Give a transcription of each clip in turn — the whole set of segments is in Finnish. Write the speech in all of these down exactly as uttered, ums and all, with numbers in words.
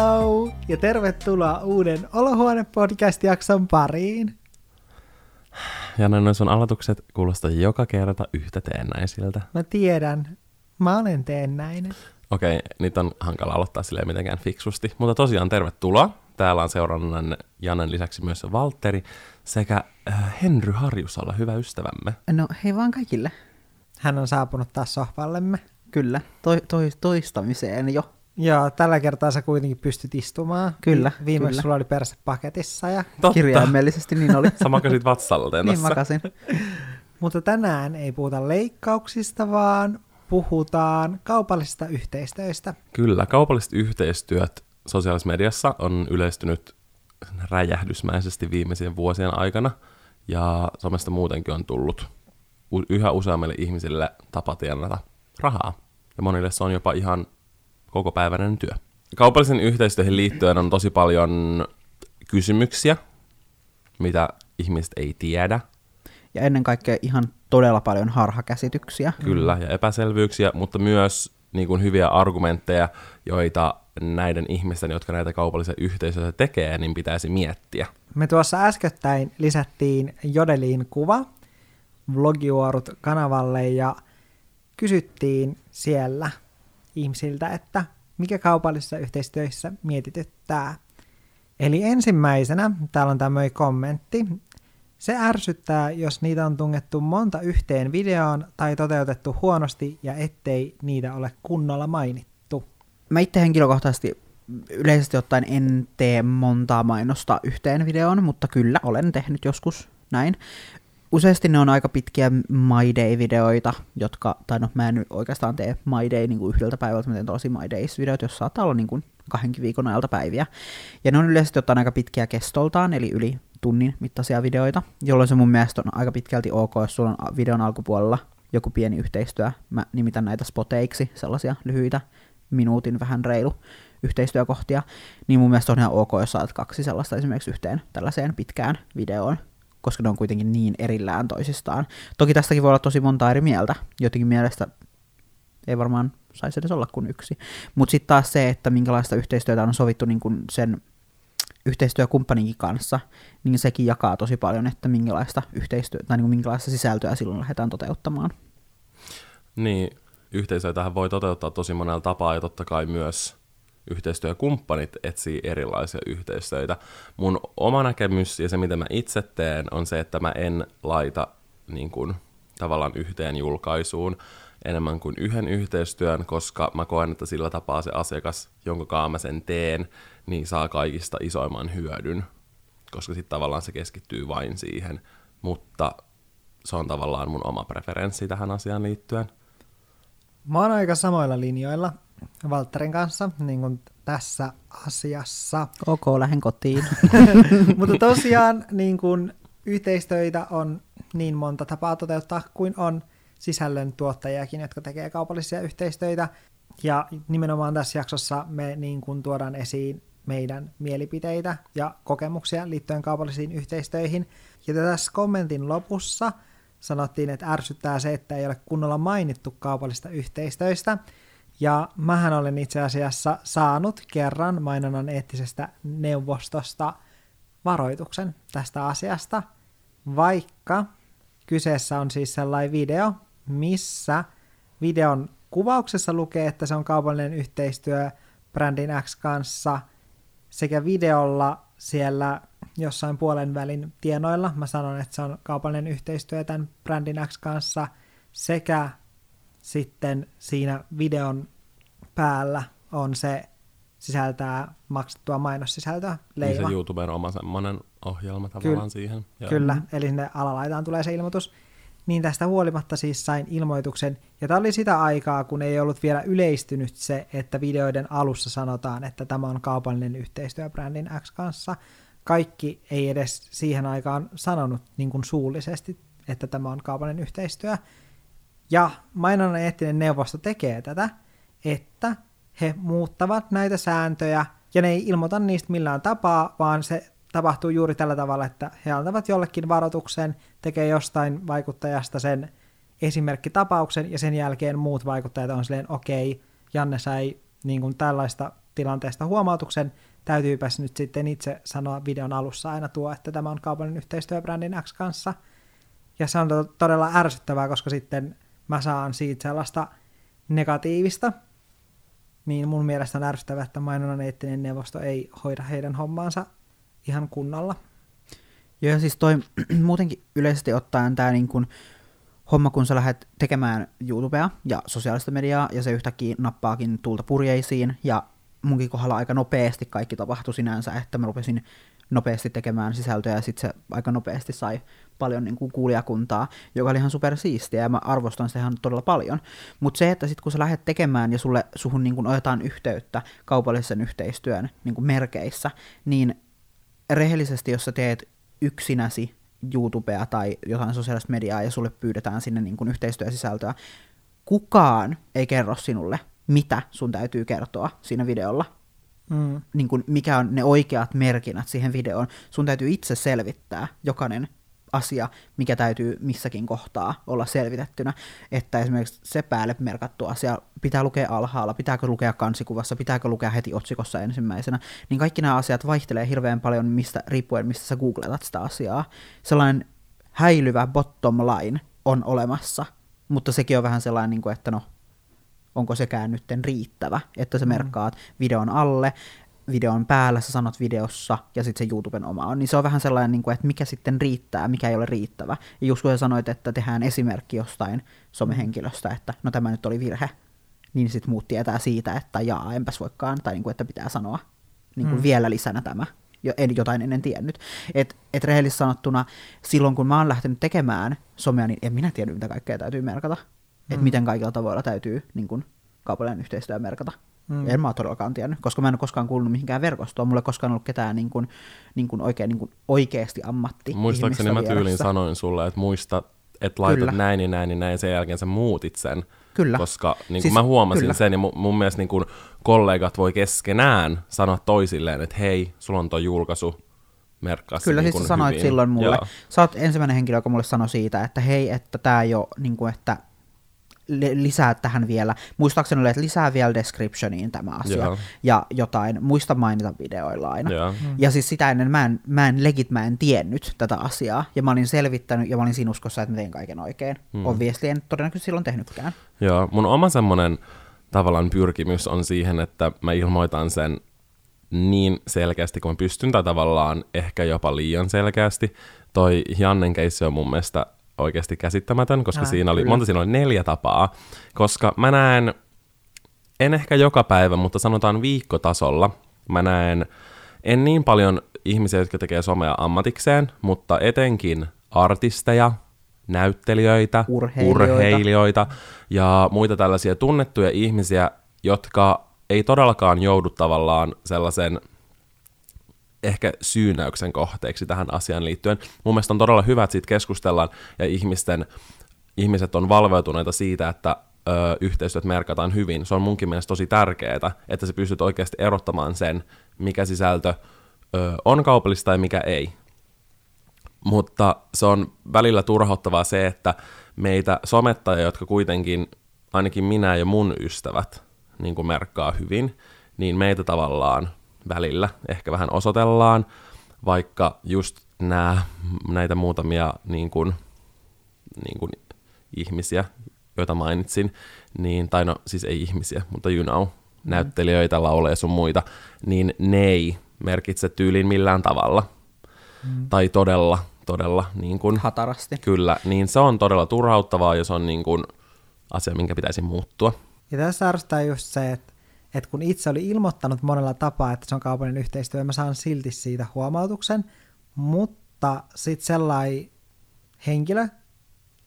Hello ja tervetuloa uuden Olohuone-podcast-jakson pariin. Ja noin sun aloitukset kuulostaa joka kerta yhtä teennäisiltä. Mä tiedän. Mä olen teennäinen. Okei, okay, niitä on hankala aloittaa silleen mitenkään fiksusti. Mutta tosiaan tervetuloa. Täällä on seurannan Jannen lisäksi myös Valtteri sekä äh, Henry Harjusala, hyvä ystävämme. No hei vaan kaikille. Hän on saapunut taas sohvallemme. Kyllä, to- to- toistamiseen jo. Joo, tällä kertaa sä kuitenkin pystyt istumaan. Kyllä. Viimeksi kyllä. Sulla oli perse paketissa ja totta. Kirjaimellisesti niin oli. Sä makasit vatsalteenossa. Niin makasin. Mutta tänään ei puhuta leikkauksista, vaan puhutaan kaupallisista yhteistyöstä. Kyllä, kaupalliset yhteistyöt sosiaalisessa mediassa on yleistynyt räjähdysmäisesti viimeisen vuosien aikana. Ja somesta muutenkin on tullut yhä useammille ihmisille tapa tienata rahaa. Ja monille se on jopa ihan kokopäiväinen työ. Kaupallisen yhteistyöhön liittyen on tosi paljon kysymyksiä, mitä ihmiset ei tiedä. Ja ennen kaikkea ihan todella paljon harhakäsityksiä. Kyllä, ja epäselvyyksiä, mutta myös niin kuin hyviä argumentteja, joita näiden ihmisten, jotka näitä kaupallisia yhteistyötä tekee, niin pitäisi miettiä. Me tuossa äskettäin lisättiin Jodeliin kuva Vlogiuorut-kanavalle ja kysyttiin siellä ihmisiltä, että mikä kaupallisissa yhteistyössä mietityttää. Eli ensimmäisenä täällä on tämmöinen kommentti. Se ärsyttää, jos niitä on tungettu monta yhteen videoon tai toteutettu huonosti ja ettei niitä ole kunnolla mainittu. Mä itse henkilökohtaisesti yleisesti ottaen en tee montaa mainosta yhteen videoon, mutta kyllä olen tehnyt joskus näin. Useasti ne on aika pitkiä My Day-videoita, jotka, tai no mä en oikeastaan tee My Day niin kuin yhdeltä päivältä, mä teen tosi My Days-videoita, jos saattaa olla niin kuin kahdenkin viikon ajalta päiviä. Ja ne on yleisesti ottaen aika pitkiä kestoltaan, eli yli tunnin mittaisia videoita, jolloin se mun mielestä on aika pitkälti ok, jos sulla on videon alkupuolella joku pieni yhteistyö. Mä nimitän näitä spoteiksi, sellaisia lyhyitä, minuutin vähän reilu yhteistyökohtia, niin mun mielestä on ihan ok, jos saat kaksi sellaista esimerkiksi yhteen tällaiseen pitkään videoon, koska ne on kuitenkin niin erillään toisistaan. Toki tästäkin voi olla tosi monta eri mieltä. Jotenkin mielestä ei varmaan saisi edes olla kuin yksi. Mutta sitten taas se, että minkälaista yhteistyötä on sovittu niin kun sen yhteistyökumppaninkin kanssa, niin sekin jakaa tosi paljon, että minkälaista yhteistyötä tai niin kun minkälaista sisältöä silloin lähdetään toteuttamaan. Niin, yhteistyötähän voi toteuttaa tosi monella tapaa, ja totta kai myös yhteistyökumppanit etsii erilaisia yhteistyöitä. Mun oma näkemys ja se, mitä mä itse teen, on se, että mä en laita niin kun, tavallaan yhteen julkaisuun enemmän kuin yhden yhteistyön, koska mä koen, että sillä tapaa se asiakas, jonka mä sen teen, niin saa kaikista isoimman hyödyn, koska sitten tavallaan se keskittyy vain siihen, mutta se on tavallaan mun oma preferenssi tähän asiaan liittyen. Mä oon aika samoilla linjoilla Valtterin kanssa, niin kuin tässä asiassa. Ok, lähden kotiin. Mutta tosiaan niin kuin yhteistyöitä on niin monta tapaa toteuttaa kuin on sisällön tuottajiakin, jotka tekee kaupallisia yhteistyöitä. Ja nimenomaan tässä jaksossa me niin kuin tuodaan esiin meidän mielipiteitä ja kokemuksia liittyen kaupallisiin yhteistyöihin. Ja tässä kommentin lopussa sanottiin, että ärsyttää se, että ei ole kunnolla mainittu kaupallisista yhteistyöistä. Ja mähän olen itse asiassa saanut kerran mainonnan eettisestä neuvostosta varoituksen tästä asiasta, vaikka kyseessä on siis sellainen video, missä videon kuvauksessa lukee, että se on kaupallinen yhteistyö brändin X kanssa, sekä videolla siellä jossain puolen välin tienoilla mä sanon, että se on kaupallinen yhteistyö tämän brändin X kanssa, sekä sitten siinä videon päällä on se sisältää maksettua mainossisältöä, leima. Niin se YouTuben oma semmoinen ohjelma tavallaan Ky- siihen. Ja kyllä, mm. eli sinne alalaitaan tulee se ilmoitus. Niin tästä huolimatta siis sain ilmoituksen, ja tämä oli sitä aikaa, kun ei ollut vielä yleistynyt se, että videoiden alussa sanotaan, että tämä on kaupallinen yhteistyö brändin X kanssa. Kaikki ei edes siihen aikaan sanonut niin kuin suullisesti, että tämä on kaupallinen yhteistyö. Ja mainonnan eettinen neuvosto tekee tätä, että he muuttavat näitä sääntöjä, ja ne ei ilmoita niistä millään tapaa, vaan se tapahtuu juuri tällä tavalla, että he antavat jollekin varoituksen, tekee jostain vaikuttajasta sen esimerkkitapauksen, ja sen jälkeen muut vaikuttajat on silleen, okei, Janne sai niin kuin tällaista tilanteesta huomautuksen, täytyypäs nyt sitten itse sanoa videon alussa aina tuo, että tämä on kaupallinen yhteistyö brändin X kanssa. Ja se on todella ärsyttävää, koska sitten mä saan siitä sellaista negatiivista. Niin mun mielestä on ärsyttävää, että mainonnan eettinen neuvosto ei hoida heidän hommaansa ihan kunnolla. Joo, siis toi muutenkin yleisesti ottaen tämä niin kun homma, kun sä lähdet tekemään YouTubea ja sosiaalista mediaa, ja se yhtäkkiä nappaakin tulta purjeisiin, ja munkin kohdalla aika nopeasti kaikki tapahtui sinänsä, että mä rupesin nopeasti tekemään sisältöä, ja sitten se aika nopeasti sai paljon niin kuin kuulijakuntaa, joka oli ihan supersiistiä, ja mä arvostan sitä ihan todella paljon. Mutta se, että sitten kun sä lähdet tekemään, ja sulle, suhun niin kuin otetaan yhteyttä kaupallisen yhteistyön niin kuin merkeissä, niin rehellisesti, jos sä teet yksinäsi YouTubea tai jotain sosiaalista mediaa, ja sulle pyydetään sinne niin kuin yhteistyösisältöä, kukaan ei kerro sinulle, mitä sun täytyy kertoa siinä videolla. Mm. Niin kuin mikä on ne oikeat merkinnät siihen videoon. Sun täytyy itse selvittää jokainen asia, mikä täytyy missäkin kohtaa olla selvitettynä. Että esimerkiksi se päälle merkattu asia pitää lukea alhaalla, pitääkö lukea kansikuvassa, pitääkö lukea heti otsikossa ensimmäisenä. Niin kaikki nämä asiat vaihtelee hirveän paljon mistä, riippuen, mistä sä googletat sitä asiaa. Sellainen häilyvä bottom line on olemassa, mutta sekin on vähän sellainen, että no, onko sekään nytten riittävä, että sä merkkaat videon alle, videon päällä, sä sanot videossa, ja sitten se YouTuben oma on. Niin se on vähän sellainen, että mikä sitten riittää, mikä ei ole riittävä. Ja just kun sä sanoit, että tehdään esimerkki jostain somehenkilöstä, että no tämä nyt oli virhe, niin sitten muut tietää siitä, että jaa, enpäs voikaan, tai että pitää sanoa niin kuin mm. vielä lisänä tämä. En jotain ennen tiennyt. Että et rehellisesti sanottuna, silloin kun mä oon lähtenyt tekemään somea, niin en minä tiedä, mitä kaikkea täytyy merkata. Että mm. miten kaikilla tavoilla täytyy niin kun, kaupallinen yhteistyö merkata. Mm. En mä ole todellakaan tiennyt, koska mä en ole koskaan kuulunut mihinkään verkostoon. Mulla ei koskaan ollut ketään niin kun, niin kun oikein, niin kun oikeasti ammatti. Muistaakseni mä tyylin sanoin sulle, että muista, että laitat kyllä. näin ja näin ja näin, sen jälkeen sä muutit sen. Kyllä. Koska niin siis, mä huomasin kyllä. sen, ja mun, mun mielestä niin kun, kollegat voi keskenään sanoa toisilleen, että hei, sulla on toi julkaisu. Merkkaa kyllä, niin siis sä sanoit hyvin. Silloin mulle. Joo. Sä oot ensimmäinen henkilö, joka mulle sanoi siitä, että hei, että tää ei ole, niin kun, että lisää tähän vielä, muistaakseni että lisää vielä descriptioniin tämä asia, yeah. ja jotain, muista mainita videoilla aina. Yeah. Mm. Ja siis sitä ennen mä en, mä en legit, mä en tiennyt tätä asiaa, ja mä olin selvittänyt, ja mä olin siinä uskossa, että mä tein kaiken oikein. Mm. Obviously en todennäköisesti silloin tehnytkään. Joo, mun oma semmonen tavallaan pyrkimys on siihen, että mä ilmoitan sen niin selkeästi kuin pystyn, tai tavallaan ehkä jopa liian selkeästi. Toi Jannen keissi on mun mielestä oikeasti käsittämätön, koska Ää, siinä oli, monta siinä oli neljä tapaa, koska mä näen, en ehkä joka päivä, mutta sanotaan viikkotasolla, mä näen, en niin paljon ihmisiä, jotka tekee somea ammatikseen, mutta etenkin artisteja, näyttelijöitä, urheilijoita, urheilijoita ja muita tällaisia tunnettuja ihmisiä, jotka ei todellakaan joudu tavallaan sellaisen ehkä syynäyksen kohteeksi tähän asiaan liittyen. Mun mielestä on todella hyvä, että siitä keskustellaan, ja ihmisten, ihmiset on valveutuneita siitä, että ö, yhteistyöt merkataan hyvin. Se on munkin mielestä tosi tärkeää, että sä pystyt oikeasti erottamaan sen, mikä sisältö ö, on kaupallista ja mikä ei. Mutta se on välillä turhauttavaa se, että meitä somettajia, jotka kuitenkin ainakin minä ja mun ystävät niin kun merkkaa hyvin, niin meitä tavallaan välillä ehkä vähän osoitellaan, vaikka just nää, näitä muutamia niin kun, niin kun ihmisiä, joita mainitsin, niin, tai no siis ei ihmisiä, mutta you know, näyttelijöitä, lauleja sun muita, niin ne ei merkitse tyyliin millään tavalla. Mm. Tai todella, todella. Niin kun, hatarasti. Kyllä, niin se on todella turhauttavaa, ja se on niin kun asia, minkä pitäisi muuttua. Ja tässä arvostaa just se, että Et kun itse oli ilmoittanut monella tapaa, että se on kaupallinen yhteistyö, mä saan silti siitä huomautuksen, mutta sitten sellainen henkilö,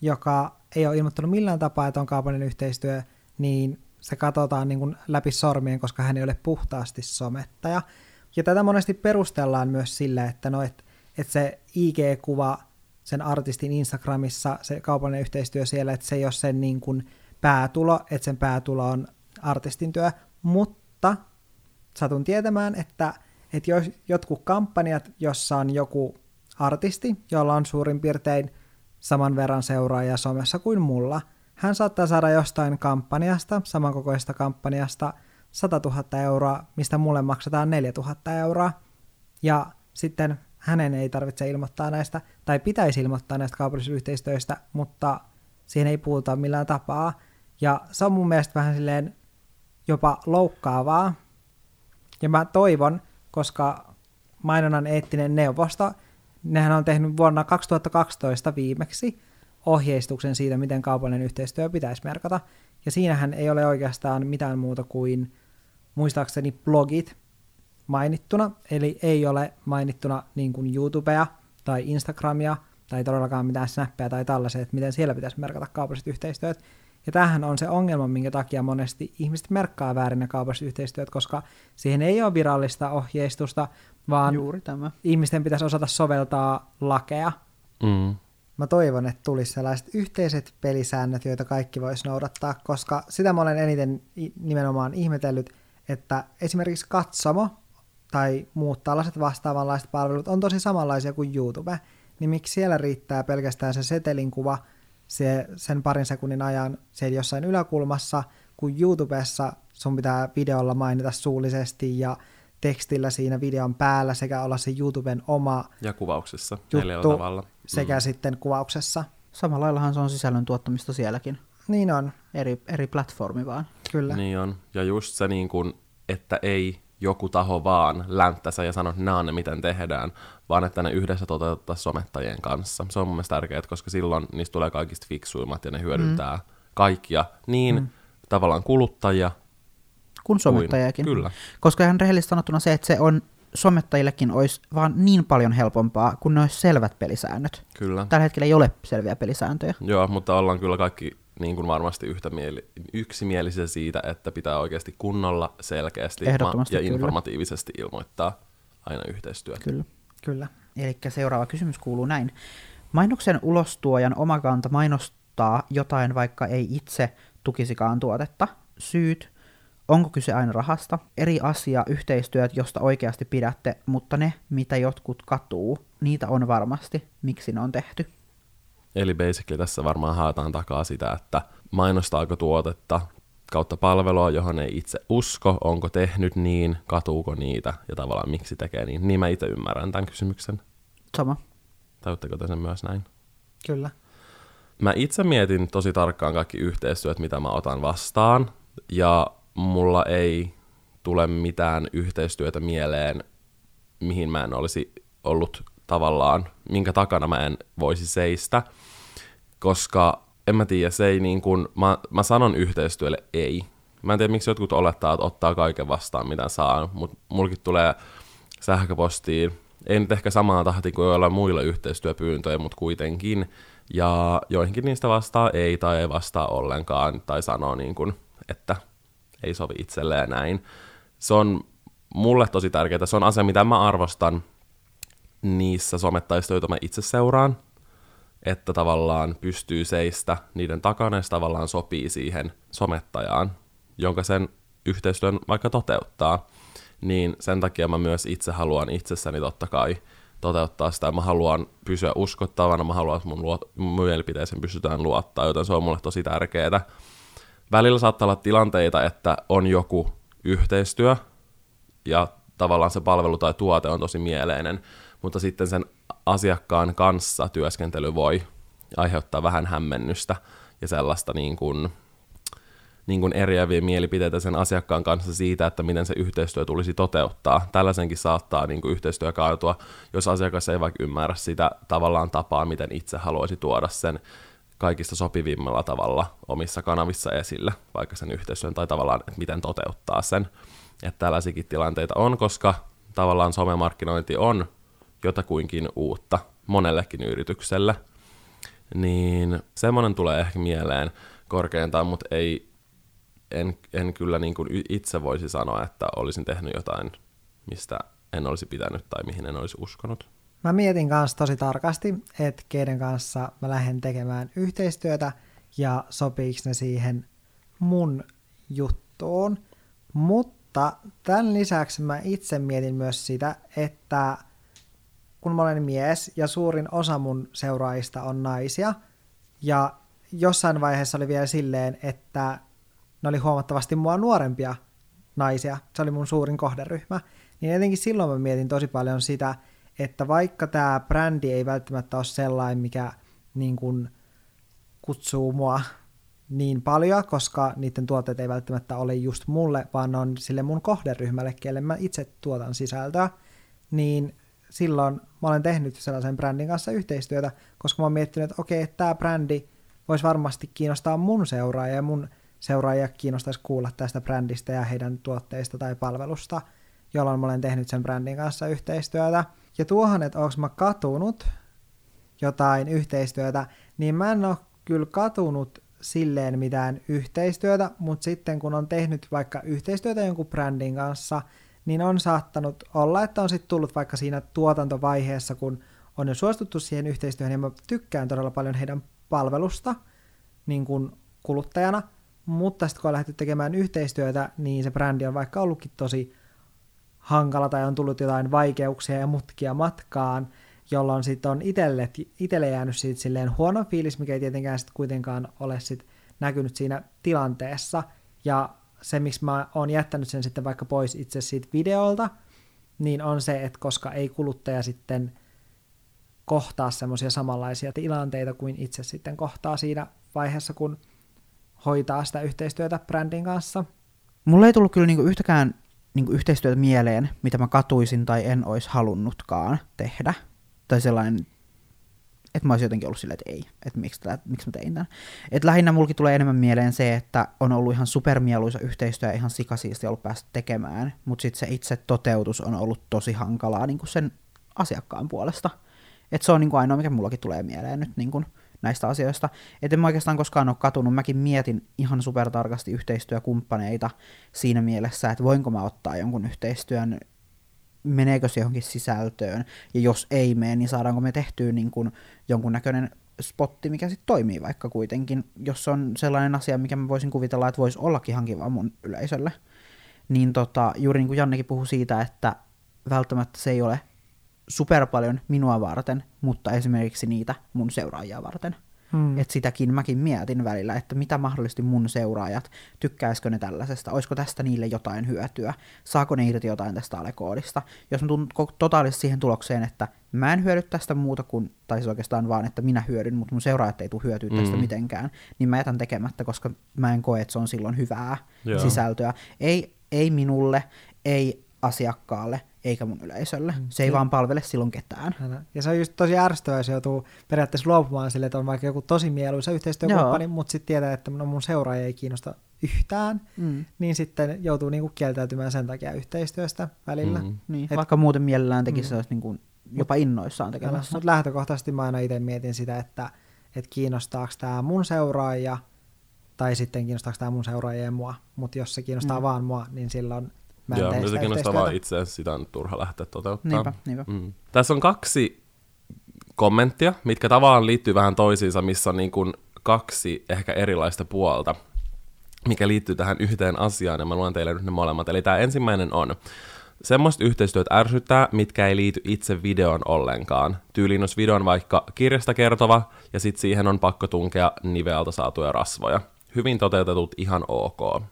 joka ei ole ilmoittanut millään tapaa, että on kaupallinen yhteistyö, niin se katsotaan niin kuin läpi sormien, koska hän ei ole puhtaasti somettaja. Ja tätä monesti perustellaan myös sillä, että no, et, et se I G-kuva sen artistin Instagramissa, se kaupallinen yhteistyö siellä, että se ei ole sen niin kuin päätulo, että sen päätulo on artistin työ. Mutta satun tietämään, että, että jos jotkut kampanjat, jossa on joku artisti, jolla on suurin piirtein saman verran seuraajia somessa kuin mulla, hän saattaa saada jostain kampanjasta, samankokoisesta kampanjasta sata tuhatta euroa, mistä mulle maksetaan neljä tuhatta euroa. Ja sitten hänen ei tarvitse ilmoittaa näistä, tai pitäisi ilmoittaa näistä kaupallisista yhteistyöistä, mutta siihen ei puhuta millään tapaa. Ja se on mun mielestä vähän silleen jopa loukkaavaa. Ja mä toivon, koska mainonnan eettinen neuvosto, nehän on tehnyt vuonna kaksituhattakaksitoista viimeksi ohjeistuksen siitä, miten kaupallinen yhteistyö pitäisi merkata. Ja siinähän ei ole oikeastaan mitään muuta kuin, muistaakseni, blogit mainittuna. Eli ei ole mainittuna niin kuin YouTubea tai Instagramia tai todellakaan mitään Snappia tai tällaisia, että miten siellä pitäisi merkata kaupalliset yhteistyöt. Ja tämähän on se ongelma, minkä takia monesti ihmiset merkkaa väärin ne kaupalliset yhteistyöt, koska siihen ei ole virallista ohjeistusta, vaan ihmisten pitäisi osata soveltaa lakeja. Mm. Mä toivon, että tulisi sellaiset yhteiset pelisäännöt, joita kaikki voisi noudattaa, koska sitä mä olen eniten nimenomaan ihmetellyt, että esimerkiksi katsomo tai muut tällaiset vastaavanlaiset palvelut on tosi samanlaisia kuin YouTube, niin miksi siellä riittää pelkästään se setelin kuva se, sen parin sekunnin ajan siellä jossain yläkulmassa, kun YouTubessa sun pitää videolla mainita suullisesti ja tekstillä siinä videon päällä sekä olla se YouTuben oma ja kuvauksessa neljällä tavalla. Sekä mm. sitten kuvauksessa. Samalla laillahan se on sisällön tuottamista sielläkin. Niin on. Eri, eri platformi vaan. Kyllä. Niin on. Ja just se, niin kun, että ei joku taho vaan länttäsä ja sano, että nämä on ne, miten tehdään, vaan että ne yhdessä toteutettaisiin somettajien kanssa. Se on mun mielestä tärkeää, koska silloin niistä tulee kaikista fiksuimmat ja ne hyödyntää mm. kaikkia niin mm. tavallaan kuluttajia kuin somettajakin. Kyllä. Koska ihan rehellisesti sanottuna se, että se on somettajillekin olisi vaan niin paljon helpompaa, kun ne olisi selvät pelisäännöt. Kyllä. Tällä hetkellä ei ole selviä pelisääntöjä. Joo, mutta ollaan kyllä kaikki niin kuin varmasti yhtä mieli, yksimielisiä siitä, että pitää oikeasti kunnolla, selkeästi ma- ja kyllä. informatiivisesti ilmoittaa aina yhteistyötä. Kyllä. Kyllä. Elikkä seuraava kysymys kuuluu näin. Mainoksen ulostuojan omakanta mainostaa jotain, vaikka ei itse tukisikaan tuotetta. Syyt. Onko kyse aina rahasta? Eri asia, yhteistyöt, josta oikeasti pidätte, mutta ne, mitä jotkut katuu, niitä on varmasti. Miksi ne on tehty? Eli basically tässä varmaan haetaan takaa sitä, että mainostaako tuotetta kautta palvelua, johon ei itse usko, onko tehnyt niin, katuuko niitä ja tavallaan miksi tekee niin. Niin mä itse ymmärrän tämän kysymyksen. Sama. Tajutteko te sen myös näin? Kyllä. Mä itse mietin tosi tarkkaan kaikki yhteistyöt, mitä mä otan vastaan ja mulla ei tule mitään yhteistyötä mieleen, mihin mä en olisi ollut tavallaan, minkä takana mä en voisi seistä, koska en mä tiedä, se ei niin kuin, mä, mä sanon yhteistyölle ei. Mä en tiedä, miksi jotkut olettaa, että ottaa kaiken vastaan, mitä saa, mutta mulkin tulee sähköpostiin, ei nyt ehkä samaa tahtiin kuin jollain muilla yhteistyöpyyntöjä, mutta kuitenkin, ja joihinkin niistä vastaa ei tai ei vastaa ollenkaan, tai sanoo niin kuin, että ei sovi itselleen näin. Se on mulle tosi tärkeää. Se on asia, mitä mä arvostan niissä somettajista, joita mä itse seuraan, että tavallaan pystyy seistä niiden takana, se tavallaan sopii siihen somettajaan, jonka sen yhteistyön vaikka toteuttaa. Niin sen takia mä myös itse haluan itsessäni totta kai toteuttaa sitä. Mä haluan pysyä uskottavana, mä haluan, että mun, luot- mun mielipiteeseen pystytään luottaa, joten se on mulle tosi tärkeää. Välillä saattaa olla tilanteita, että on joku yhteistyö ja tavallaan se palvelu tai tuote on tosi mieleinen, mutta sitten sen asiakkaan kanssa työskentely voi aiheuttaa vähän hämmennystä ja sellaista niin kuin, niin kuin eriäviä mielipiteitä sen asiakkaan kanssa siitä, että miten se yhteistyö tulisi toteuttaa. Tällaisenkin saattaa niin kuin yhteistyö kaatua, jos asiakas ei vaikka ymmärrä sitä tavallaan tapaa, miten itse haluaisi tuoda sen kaikista sopivimmalla tavalla omissa kanavissa esillä, vaikka sen yhteistyön tai tavallaan, että miten toteuttaa sen. Että tällaisiakin tilanteita on, koska tavallaan somemarkkinointi on jotakuinkin uutta monellekin yritykselle. Niin semmoinen tulee ehkä mieleen korkeintaan, mutta ei, en, en kyllä niin kuin itse voisi sanoa, että olisin tehnyt jotain, mistä en olisi pitänyt tai mihin en olisi uskonut. Mä mietin kanssa tosi tarkasti, että keiden kanssa mä lähden tekemään yhteistyötä ja sopiiko ne siihen mun juttuun. Mutta tämän lisäksi mä itse mietin myös sitä, että kun mä olen mies ja suurin osa mun seuraajista on naisia ja jossain vaiheessa oli vielä silleen, että ne oli huomattavasti mua nuorempia naisia. Se oli mun suurin kohderyhmä. Niin jotenkin silloin mä mietin tosi paljon sitä, että vaikka tämä brändi ei välttämättä ole sellainen, mikä niin kun kutsuu mua niin paljon, koska niiden tuotteet ei välttämättä ole just mulle, vaan ne on sille mun kohderyhmälle, kelle mä itse tuotan sisältöä, niin silloin mä olen tehnyt sellaisen brändin kanssa yhteistyötä, koska mä oon miettinyt, että okei, että tämä brändi voisi varmasti kiinnostaa mun seuraajia, ja mun seuraajia kiinnostaisi kuulla tästä brändistä ja heidän tuotteista tai palvelusta, jolloin mä olen tehnyt sen brändin kanssa yhteistyötä. Ja tuohon, että onko mä katunut jotain yhteistyötä, niin mä en ole kyllä katunut silleen mitään yhteistyötä, mutta sitten kun on tehnyt vaikka yhteistyötä jonkun brändin kanssa, niin on saattanut olla, että on sitten tullut vaikka siinä tuotantovaiheessa, kun on jo suostuttu siihen yhteistyöhön, ja mä tykkään todella paljon heidän palvelusta niin kuin kuluttajana, mutta sitten kun on lähdetty tekemään yhteistyötä, niin se brändi on vaikka ollutkin tosi hankala tai on tullut jotain vaikeuksia ja mutkia matkaan, jolloin sitten on itselle, itselle jäänyt siitä silleen huono fiilis, mikä ei tietenkään sitten kuitenkaan ole sit näkynyt siinä tilanteessa. Ja se, miksi mä oon jättänyt sen sitten vaikka pois itse siitä videolta, niin on se, että koska ei kuluttaja sitten kohtaa semmoisia samanlaisia tilanteita kuin itse sitten kohtaa siinä vaiheessa, kun hoitaa sitä yhteistyötä brändin kanssa. Mulla ei tullut kyllä niinku yhtäkään niinku yhteistyötä mieleen, mitä mä katuisin tai en olisi halunnutkaan tehdä. Tai sellainen, että mä olisin jotenkin ollut silleen, että ei, että miksi, että miksi mä tein tämän. Että lähinnä mulki tulee enemmän mieleen se, että on ollut ihan supermieluisa yhteistyö ja ihan sikasiisti ollut päästä tekemään, mutta sitten se itse toteutus on ollut tosi hankalaa niinku sen asiakkaan puolesta. Että se on niinku ainoa, mikä mullakin tulee mieleen nyt niinku näistä asioista. Että en mä oikeastaan koskaan ole katunut. Mäkin mietin ihan supertarkasti yhteistyökumppaneita siinä mielessä, että voinko mä ottaa jonkun yhteistyön, meneekö se johonkin sisältöön, ja jos ei mene, niin saadaanko me tehtyä niin kuin jonkunnäköinen spotti, mikä sitten toimii vaikka kuitenkin, jos on sellainen asia, mikä mä voisin kuvitella, että voisi ollakin ihan kiva mun yleisölle. Niin tota, juuri niin kuin Jannekin puhui siitä, että välttämättä se ei ole super paljon minua varten, mutta esimerkiksi niitä mun seuraajia varten. Hmm. Että sitäkin mäkin mietin välillä, että mitä mahdollisesti mun seuraajat, tykkäisikö ne tällaisesta, olisiko tästä niille jotain hyötyä, saako ne irti jotain tästä alekoodista. Jos mä tulen totaalisesti siihen tulokseen, että mä en hyödy tästä muuta kuin, tai siis oikeastaan vaan, että minä hyödyn, mutta mun seuraajat ei tule hyötyä tästä hmm. mitenkään, niin mä jätän tekemättä, koska mä en koe, että se on silloin hyvää Joo. sisältöä. Ei, ei minulle, ei asiakkaalle, eikä mun yleisölle. Se ei ja. vaan palvele silloin ketään. Ja se on just tosi ärsyttävää, jos joutuu periaatteessa luopumaan sille, että on vaikka joku tosi mieluisa yhteistyökumppani, mutta sitten tietää, että no mun seuraaja ei kiinnosta yhtään, mm. niin sitten joutuu niinku kieltäytymään sen takia yhteistyöstä välillä. Mm. Niin. Et, vaikka muuten mielellään tekisi mm. se olisi niinku jopa innoissaan tekemässä. Mutta lähtökohtaisesti mä aina itse mietin sitä, että et kiinnostaako tämä mun seuraaja, tai sitten kiinnostaako tämä mun seuraaja ja mua, mutta jos se kiinnostaa mm. vaan mua, niin silloin Mä Joo, se kiinnostaa vaan itseään, sitä on turha lähteä toteuttamaan. Niinpä, niinpä. Mm. Tässä on kaksi kommenttia, mitkä tavallaan liittyy vähän toisiinsa, missä on niin kuin kaksi ehkä erilaista puolta, mikä liittyy tähän yhteen asiaan, ja mä luen teille nyt ne molemmat. Eli tämä ensimmäinen on, semmoiset yhteistyöt ärsyttää, mitkä ei liity itse videoon ollenkaan. Tyyliin jos video on vaikka kirjasta kertova, ja sitten siihen on pakko tunkea niveltä saatuja rasvoja. Hyvin toteutetut, ihan ok.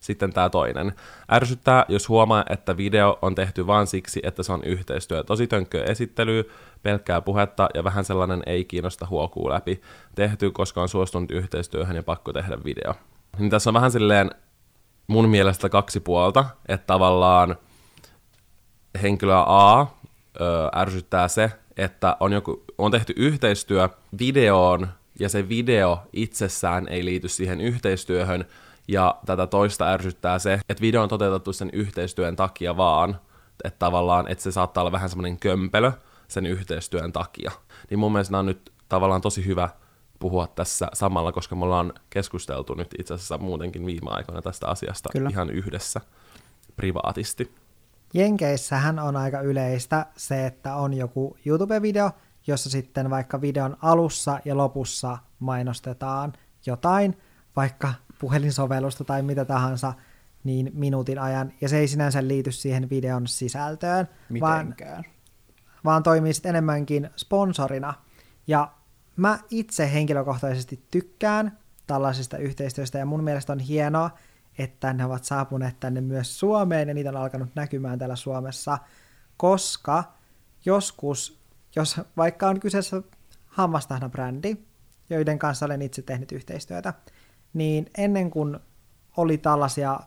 Sitten tämä toinen. Ärsyttää, jos huomaa, että video on tehty vain siksi, että se on yhteistyö. Tosi tönkköä esittelyä, pelkkää puhetta ja vähän sellainen ei kiinnosta huokuu läpi. Tehty, koska on suostunut yhteistyöhön ja pakko tehdä video. Niin tässä on vähän silleen mun mielestä kaksi puolta, että tavallaan henkilöä A ö, ärsyttää se, että on, joku, on tehty yhteistyö videoon ja se video itsessään ei liity siihen yhteistyöhön. Ja tätä toista ärsyttää se, että video on toteutettu sen yhteistyön takia vaan, että tavallaan, että se saattaa olla vähän semmoinen kömpelö sen yhteistyön takia. Niin mun mielestä on nyt tavallaan tosi hyvä puhua tässä samalla, koska me ollaan keskusteltu nyt itse asiassa muutenkin viime aikoina tästä asiasta Kyllä. ihan yhdessä privaatisti. Jenkeissähän on aika yleistä se, että on joku YouTube-video, jossa sitten vaikka videon alussa ja lopussa mainostetaan jotain, vaikka puhelinsovellusta tai mitä tahansa, niin minuutin ajan, ja se ei sinänsä liity siihen videon sisältöön, vaan, vaan toimii sitten enemmänkin sponsorina. Ja mä itse henkilökohtaisesti tykkään tällaisista yhteistyöstä, ja mun mielestä on hienoa, että ne ovat saapuneet tänne myös Suomeen ja niitä on alkanut näkymään täällä Suomessa, koska joskus, jos vaikka on kyseessä hammastahnabrändi, joiden kanssa olen itse tehnyt yhteistyötä, niin ennen kuin oli tällaisia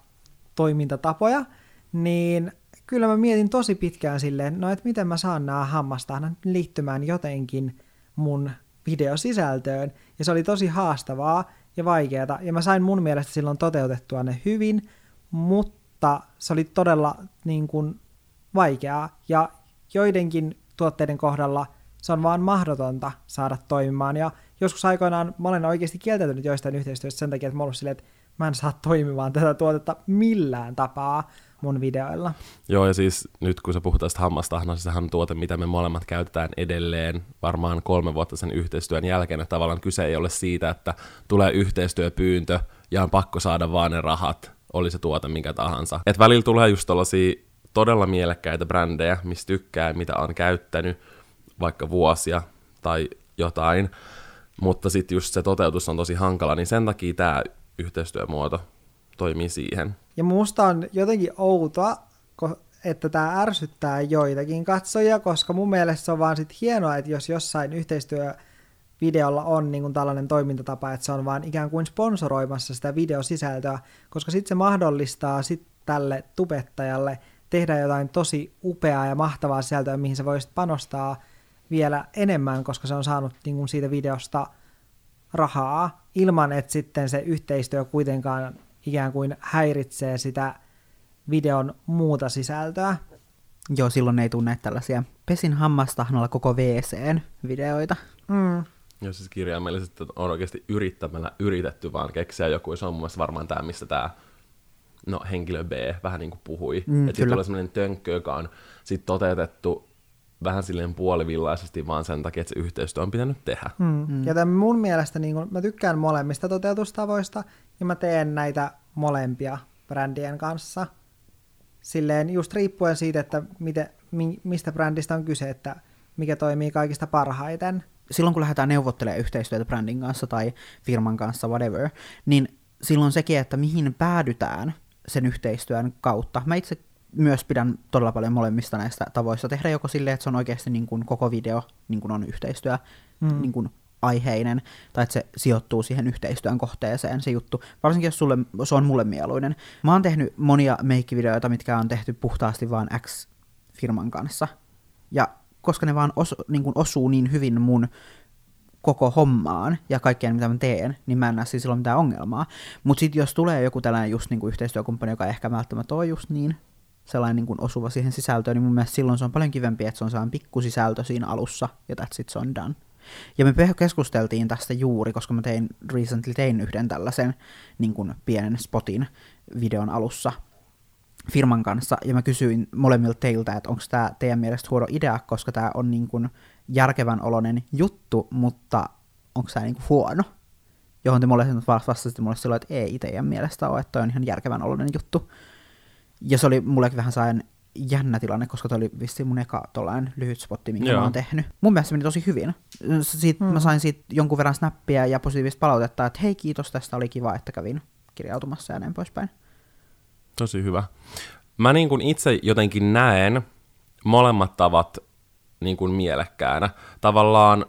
toimintatapoja, niin kyllä mä mietin tosi pitkään silleen, no että miten mä saan nämä hammastahnat liittymään jotenkin mun videosisältöön, ja se oli tosi haastavaa ja vaikeata, ja mä sain mun mielestä silloin toteutettua ne hyvin, mutta se oli todella niin kuin vaikeaa, ja joidenkin tuotteiden kohdalla se on vaan mahdotonta saada toimimaan, ja joskus aikoinaan mä olen oikeasti kieltäytynyt joistain yhteistyöstä sen takia, että mä oon ollut silleen, että mä en saa toimimaan tätä tuotetta millään tapaa mun videoilla. Joo, ja siis nyt kun sä puhut tästä hammastahnasta, sehän on tuote, mitä me molemmat käytetään edelleen varmaan kolme vuotta sen yhteistyön jälkeen, että tavallaan kyse ei ole siitä, että tulee yhteistyöpyyntö ja on pakko saada vaan ne rahat, oli se tuote minkä tahansa. Et välillä tulee just tollaisia todella mielekkäitä brändejä, mistä tykkää, mitä on käyttänyt vaikka vuosia tai jotain, mutta sitten just se toteutus on tosi hankala, niin sen takia tämä yhteistyömuoto toimii siihen. Ja musta on jotenkin outoa, että tämä ärsyttää joitakin katsojia, koska mun mielestä se on vaan sit hienoa, että jos jossain yhteistyövideolla on niin kun tällainen toimintatapa, että se on vaan ikään kuin sponsoroimassa sitä videosisältöä, koska sitten se mahdollistaa sit tälle tubettajalle tehdä jotain tosi upeaa ja mahtavaa sisältöä, mihin sä voisit panostaa vielä enemmän, koska se on saanut niin kun siitä videosta rahaa, ilman että sitten se yhteistyö kuitenkaan ikään kuin häiritsee sitä videon muuta sisältöä. Joo, silloin ei tunne tällaisia pesin hammastahnalla koko WC:n videoita. Mm. Jos siis kirjaimellisesti on oikeasti yrittämällä yritetty vaan keksiä joku, se on mun mielestä varmaan tämä, mistä tämä no, henkilö B vähän niin kuin puhui. Mm, että sitten oli sellainen tönkkö, joka on sit toteutettu vähän silleen puolivillaisesti vaan sen takia, että se yhteistyö on pitänyt tehdä. Mm. Mm. Joten mun mielestä niin kun, mä tykkään molemmista toteutustavoista, ja mä teen näitä molempia brändien kanssa. Silleen just riippuen siitä, että miten, mi, mistä brändistä on kyse, että mikä toimii kaikista parhaiten. Silloin kun lähdetään neuvottelemaan yhteistyötä brändin kanssa tai firman kanssa, whatever, niin silloin sekin, että mihin päädytään sen yhteistyön kautta. Mä itse myös pidän todella paljon molemmista näistä tavoista tehdä joko silleen, että se on oikeasti niin kuin koko video niin kuin on yhteistyö, mm. niin kuin aiheinen, tai että se sijoittuu siihen yhteistyön kohteeseen se juttu, varsinkin jos sulle, se on mulle mieluinen. Mä oon tehnyt monia meikkivideoita, mitkä on tehty puhtaasti vaan X-firman kanssa, ja koska ne vaan os, niin kuin osuu niin hyvin mun koko hommaan ja kaikkeen, mitä mä teen, niin mä en näe silloin mitään ongelmaa. Mutta sitten jos tulee joku tällainen just niin kuin yhteistyökumppani, joka ei ehkä välttämättä ole just niin sellainen niin kuin osuva siihen sisältöön, niin mun mielestä silloin se on paljon kivempi, että se on sellainen pikkusisältö siinä alussa, ja that's it, se on done. Ja me keskusteltiin tästä juuri, koska mä tein, recently tein yhden tällaisen niin kuin pienen spotin videon alussa firman kanssa, ja mä kysyin molemmilta teiltä, että onko tämä teidän mielestä huono idea, koska tämä on niin kuin järkevän oloinen juttu, mutta onko tämä niin kuin huono? Johon te molemmat vastasitte mulle silloin, että ei teidän mielestä ole, että toi on ihan järkevän oloinen juttu. Ja se oli mullekin vähän sain jännä tilanne, koska toi oli vissiin mun eka tollainen lyhyt spotti, minkä Joo. mä oon tehnyt. Mun mielestä se meni tosi hyvin. Siit, hmm. Mä sain siitä jonkun verran snappia ja positiivista palautetta, että hei kiitos, tästä oli kiva, että kävin kirjautumassa ja näin poispäin. Tosi hyvä. Mä niin kun itse jotenkin näen molemmat tavat niin kun mielekkäänä. Tavallaan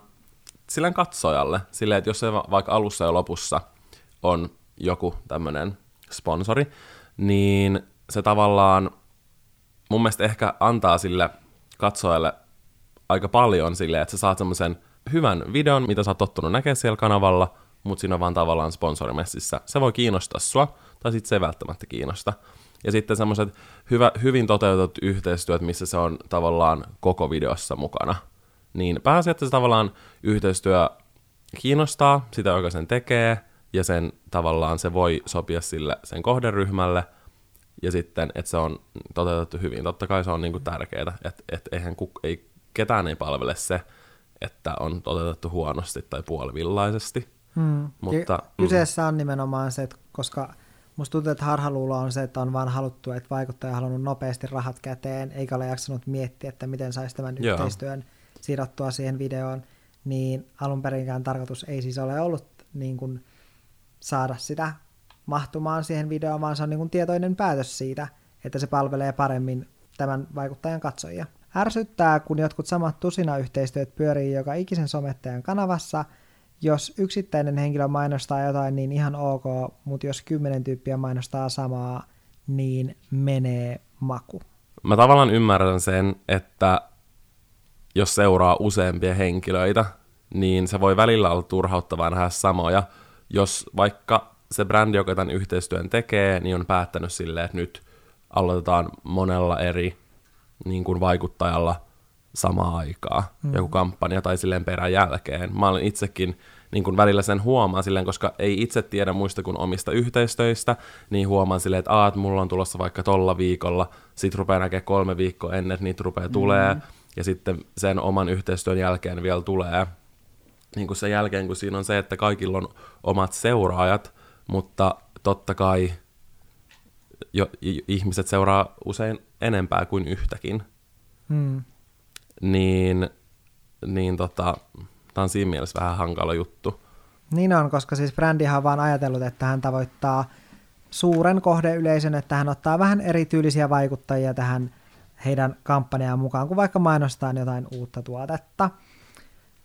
silleen katsojalle, silleen, että jos se vaikka alussa ja lopussa on joku tämmönen sponsori, niin se tavallaan mun mielestä ehkä antaa sille katsojalle aika paljon silleen, että sä saat semmoisen hyvän videon, mitä sä oot tottunut näkemään siellä kanavalla, mutta siinä on vaan tavallaan sponsorimessissä. Se voi kiinnostaa sua, tai sitten se ei välttämättä kiinnosta. Ja sitten semmoiset hyvä, hyvin toteutetut yhteistyöt, missä se on tavallaan koko videossa mukana. Niin pääasiassa, että se tavallaan yhteistyö kiinnostaa sitä, joka sen tekee, ja sen tavallaan se voi sopia sille sen kohderyhmälle, ja sitten, että se on toteutettu hyvin. Totta kai se on niinku tärkeää, että et eihän kuk- ei, ketään ei palvele se, että on toteutettu huonosti tai puolivillaisesti. Hmm. Mutta, kyseessä mm. on nimenomaan se, että koska musta tuntuu, että harhaluulo on se, että on vaan haluttu, että vaikuttaja on halunnut nopeasti rahat käteen, eikä ole jaksanut miettiä, että miten saisi tämän Joo. yhteistyön sidottua siihen videoon, niin alun perinkään tarkoitus ei siis ole ollut niin kun saada sitä mahtumaan siihen videoon, vaan se on niin kuin tietoinen päätös siitä, että se palvelee paremmin tämän vaikuttajan katsojia. Ärsyttää, kun jotkut samat tusinayhteistyöt pyörii joka ikisen somettajan kanavassa. Jos yksittäinen henkilö mainostaa jotain, niin ihan ok, mutta jos kymmenen tyyppiä mainostaa samaa, niin menee maku. Mä tavallaan ymmärrän sen, että jos seuraa useampia henkilöitä, niin se voi välillä olla turhauttavaa nähdä samoja. Jos vaikka se brändi, joka tämän yhteistyön tekee, niin on päättänyt silleen, että nyt aloitetaan monella eri niin kuin vaikuttajalla samaa aikaa, mm. joku kampanja tai silleen perän jälkeen. Mä olen itsekin niin kuin välillä sen huomaa silleen, koska ei itse tiedä muista kuin omista yhteistöistä, niin huomaan silleen, että aat, mulla on tulossa vaikka tolla viikolla, sit rupeaa näkemään kolme viikkoa ennen, että niitä rupeaa tulee, mm. ja sitten sen oman yhteistyön jälkeen vielä tulee. Niin kuin sen jälkeen, kun siinä on se, että kaikilla on omat seuraajat, mutta totta kai jo, ihmiset seuraa usein enempää kuin yhtäkin. Mm. Niin, niin tota, tämä on siinä mielessä vähän hankala juttu. Niin on, koska siis brändihan on vaan ajatellut, että hän tavoittaa suuren kohdeyleisön, että hän ottaa vähän erityylisiä vaikuttajia tähän heidän kampanjaan mukaan, kun vaikka mainostaa jotain uutta tuotetta.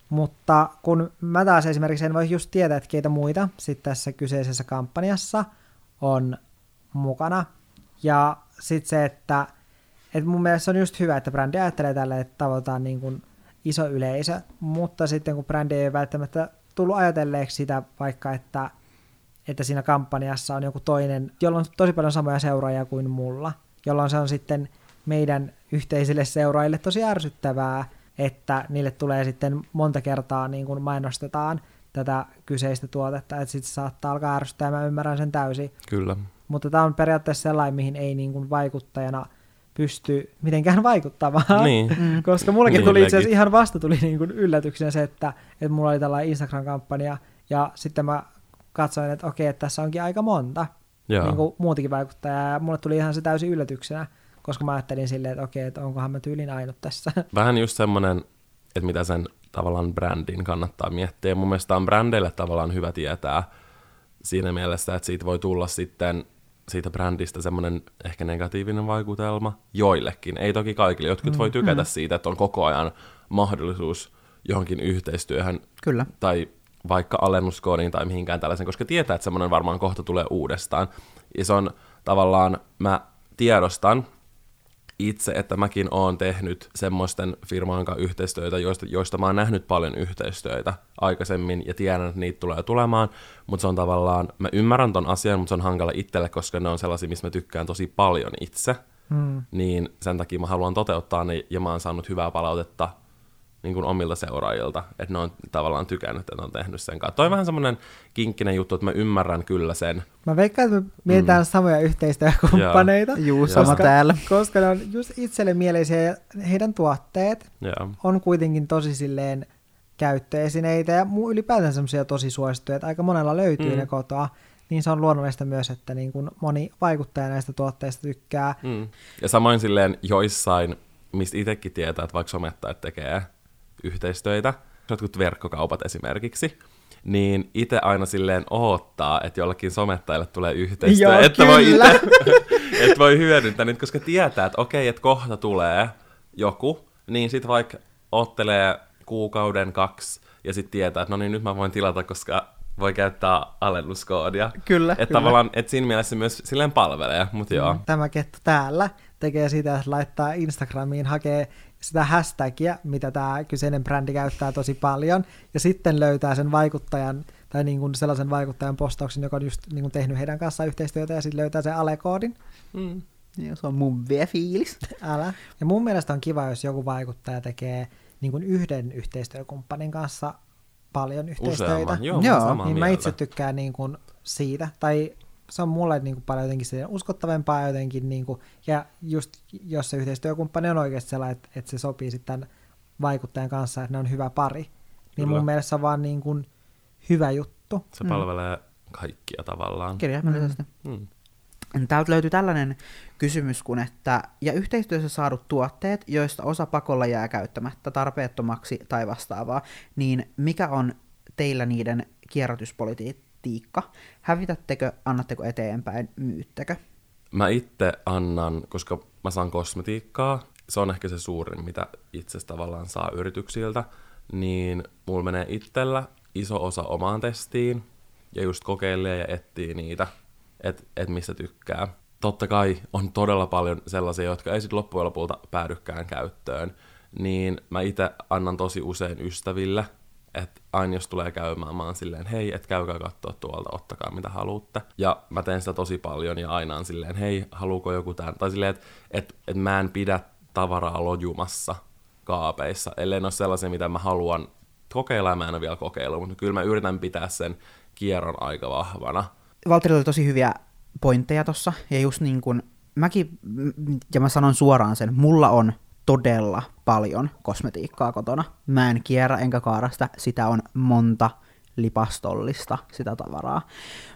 Mutta kun mä taas esimerkiksi en voi just tietää, että keitä muita sit tässä kyseisessä kampanjassa on mukana. Ja sitten se, että et mun mielestä se on just hyvä, että brändi ajattelee tälle, että tavoitetaan niin kuin iso yleisö, mutta sitten kun brändi ei välttämättä tullut ajatelleeksi sitä vaikka, että, että siinä kampanjassa on joku toinen, jolla on tosi paljon samoja seuraajia kuin mulla, jolloin se on sitten meidän yhteisille seuraajille tosi ärsyttävää, että niille tulee sitten monta kertaa niin kuin mainostetaan tätä kyseistä tuotetta, että sitten saattaa alkaa ärsyttää ja mä ymmärrän sen täysin. Kyllä. Mutta tämä on periaatteessa sellainen, mihin ei niin kuin vaikuttajana pysty mitenkään vaikuttamaan, niin. Koska mullakin tuli niin, itse asiassa ihan vasta tuli niin kuin yllätyksenä se, että, että mulla oli tällainen Instagram-kampanja, ja sitten mä katsoin, että okei, että tässä onkin aika monta niin kuin muutenkin vaikuttajaa, ja mulle tuli ihan se täysin yllätyksenä, koska mä ajattelin silleen, että okei, että onkohan mä tyylin ainut tässä. Vähän just semmoinen, että mitä sen tavallaan brändin kannattaa miettiä. Mun mielestä on brändeille tavallaan hyvä tietää siinä mielessä, että siitä voi tulla sitten siitä brändistä semmoinen ehkä negatiivinen vaikutelma joillekin. Ei toki kaikille. Jotkut mm. voi tykätä mm. siitä, että on koko ajan mahdollisuus johonkin yhteistyöhön. Kyllä. Tai vaikka alennuskoodiin tai mihinkään tällaisen, koska tietää, että semmoinen varmaan kohta tulee uudestaan. Ja se on tavallaan, mä tiedostan itse, että mäkin oon tehnyt semmoisten firmojen kanssa yhteistyötä, joista, joista mä oon nähnyt paljon yhteistyötä aikaisemmin ja tiedän, että niitä tulee tulemaan, mutta se on tavallaan, mä ymmärrän ton asian, mutta se on hankala itselle, koska ne on sellaisia, missä mä tykkään tosi paljon itse, hmm. niin sen takia mä haluan toteuttaa ne ja mä oon saanut hyvää palautetta niin kuin omilta seuraajilta, että ne on tavallaan tykännyt, että on tehnyt sen kanssa. Toi on vähän semmoinen kinkkinen juttu, että mä ymmärrän kyllä sen. Mä veikkaan, että me mietitään mm. samoja yhteistyökumppaneita. Juu, sama täällä. Koska ne on just itselle mieleisiä ja heidän tuotteet yeah. on kuitenkin tosi silleen käyttöesineitä ja ylipäätään semmoisia tosi suosittuja, että aika monella löytyy mm. ne kotoa. Niin se on luonnollista myös, että niin kun moni vaikuttaja näistä tuotteista tykkää. Mm. Ja samoin silleen joissain, mistä itsekin tietää, että vaikka somettajat tekee yhteistöitä, jotkut verkkokaupat esimerkiksi, niin itse aina silleen oottaa, että jollekin somettajalle tulee yhteistyö, joo, että voi ite, et voi hyödyntää nyt, koska tietää, että okei, että kohta tulee joku, niin sit vaikka ottelee kuukauden kaksi ja sit tietää, että no niin, nyt mä voin tilata, koska voi käyttää alennuskoodia. Kyllä, että tavallaan, että siinä mielessä myös silleen palvelee, mut joo. Tämä kettu täällä tekee sitä, että laittaa Instagramiin, hakee sitä hashtagia, mitä tämä kyseinen brändi käyttää tosi paljon, ja sitten löytää sen vaikuttajan, tai niin kuin sellaisen vaikuttajan postauksen, joka on just niin kuin tehnyt heidän kanssaan yhteistyötä, ja sitten löytää sen alekoodin. Mm. Ja se on mun fiilis. Älä. Ja mun mielestä on kiva, jos joku vaikuttaja tekee niin kuin yhden yhteistyökumppanin kanssa paljon yhteistyötä. Useamman, joo, joo niin mieltä. Mä itse tykkään niin kuin siitä, tai se on mulle niin kuin paljon jotenkin uskottavampaa jotenkin, niin kuin, ja just jos se yhteistyökumppani on oikeasti sellainen, että, että se sopii sitten vaikuttajan kanssa, että ne on hyvä pari, niin kyllä. Mun mielestä se on vaan niin kuin hyvä juttu. Se palvelee mm. kaikkia tavallaan. Kirjaimellisesti. Mm. Täältä löytyy tällainen kysymys kuin, että ja yhteistyössä saadut tuotteet, joista osa pakolla jää käyttämättä tarpeettomaksi tai vastaavaa, niin mikä on teillä niiden kierrätyspolitiikka? Hävitättekö, annatteko eteenpäin, myyttekö? Mä itse annan, koska mä saan kosmetiikkaa, se on ehkä se suurin, mitä itse tavallaan saa yrityksiltä, niin mulla menee itsellä iso osa omaan testiin ja just kokeilee ja etsii niitä, että et mistä tykkää. Totta kai on todella paljon sellaisia, jotka ei sitten loppujen lopulta päädykään käyttöön, niin mä itse annan tosi usein ystäville, että aina jos tulee käymään, mä oon silleen, hei, et käykää katsoa tuolta, ottakaa mitä haluatte. Ja mä teen sitä tosi paljon ja aina on silleen, hei, haluuko joku tämän? Tai silleen, että et, et mä en pidä tavaraa lojumassa kaapeissa, ellei ne ole sellaisia, mitä mä haluan kokeilla ja mä en ole vielä kokeillut, mutta kyllä mä yritän pitää sen kierron aika vahvana. Valtteri oli tosi hyviä pointteja tossa, ja just niin kuin mäkin, ja mä sanon suoraan sen, mulla on todella paljon kosmetiikkaa kotona. Mä en kierrä enkä kaarasta, sitä on monta lipastollista sitä tavaraa.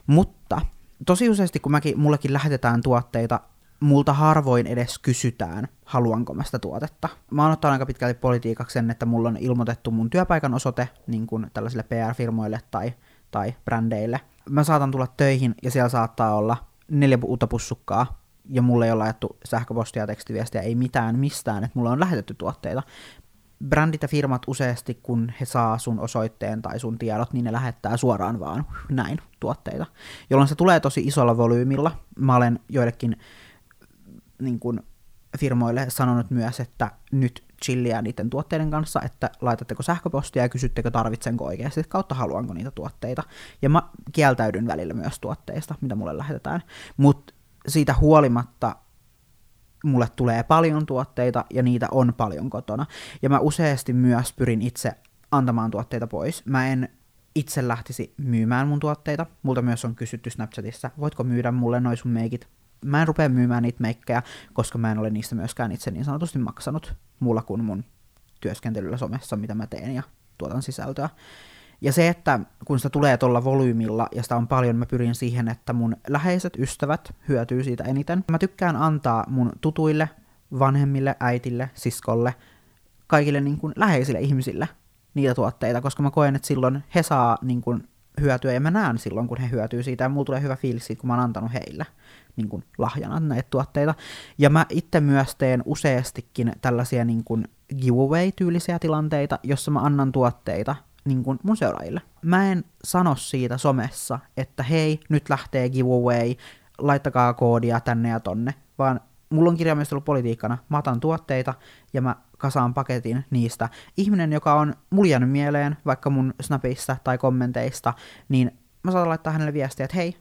Mutta tosi useasti, kun mäkin, mullekin lähetetään tuotteita, multa harvoin edes kysytään, haluanko mä sitä tuotetta. Mä oon ottanut aika pitkälti politiikaksi sen, että mulla on ilmoitettu mun työpaikan osoite niin kuin tällaisille P R-firmoille tai, tai brändeille. Mä saatan tulla töihin ja siellä saattaa olla neljä uutta pussukkaa, ja mulle ei ole laitettu sähköpostia, tekstiviestiä, ei mitään mistään, että mulle on lähetetty tuotteita. Brändit ja firmat useasti, kun he saa sun osoitteen tai sun tiedot, niin ne lähettää suoraan vaan näin tuotteita, jolloin se tulee tosi isolla volyymilla. Mä olen joillekin niin kun, firmoille sanonut myös, että nyt chilliä niiden tuotteiden kanssa, että laitatteko sähköpostia ja kysyttekö tarvitsenko oikeasti kautta haluanko niitä tuotteita. Ja mä kieltäydyn välillä myös tuotteista, mitä mulle lähetetään, mutta siitä huolimatta mulle tulee paljon tuotteita ja niitä on paljon kotona. Ja mä useasti myös pyrin itse antamaan tuotteita pois. Mä en itse lähtisi myymään mun tuotteita. Multa myös on kysytty Snapchatissa, voitko myydä mulle noi sun meikit. Mä en rupea myymään niitä meikkejä, koska mä en ole niistä myöskään itse niin sanotusti maksanut mulla kuin mun työskentelyllä somessa, mitä mä teen ja tuotan sisältöä. Ja se, että kun sitä tulee tuolla volyymilla ja sitä on paljon, mä pyrin siihen, että mun läheiset ystävät hyötyy siitä eniten. Mä tykkään antaa mun tutuille, vanhemmille, äitille, siskolle, kaikille niin kuin läheisille ihmisille niitä tuotteita, koska mä koen, että silloin he saa niin kuin hyötyä ja mä näen silloin, kun he hyötyy siitä ja mulla tulee hyvä fiilis siitä, kun mä oon antanut heille niin kuin lahjana näitä tuotteita. Ja mä itse myös teen useastikin tällaisia niin kuin giveaway-tyylisiä tilanteita, jossa mä annan tuotteita niin kuin mun seuraajille. Mä en sano siitä somessa, että hei, nyt lähtee giveaway, laittakaa koodia tänne ja tonne, vaan mulla on kirjaimistopolitiikkana, mä otan tuotteita ja mä kasaan paketin niistä. Ihminen, joka on mulla jäänyt mieleen, vaikka mun snapissa tai kommenteista, niin mä saatan laittaa hänelle viestiä, että hei,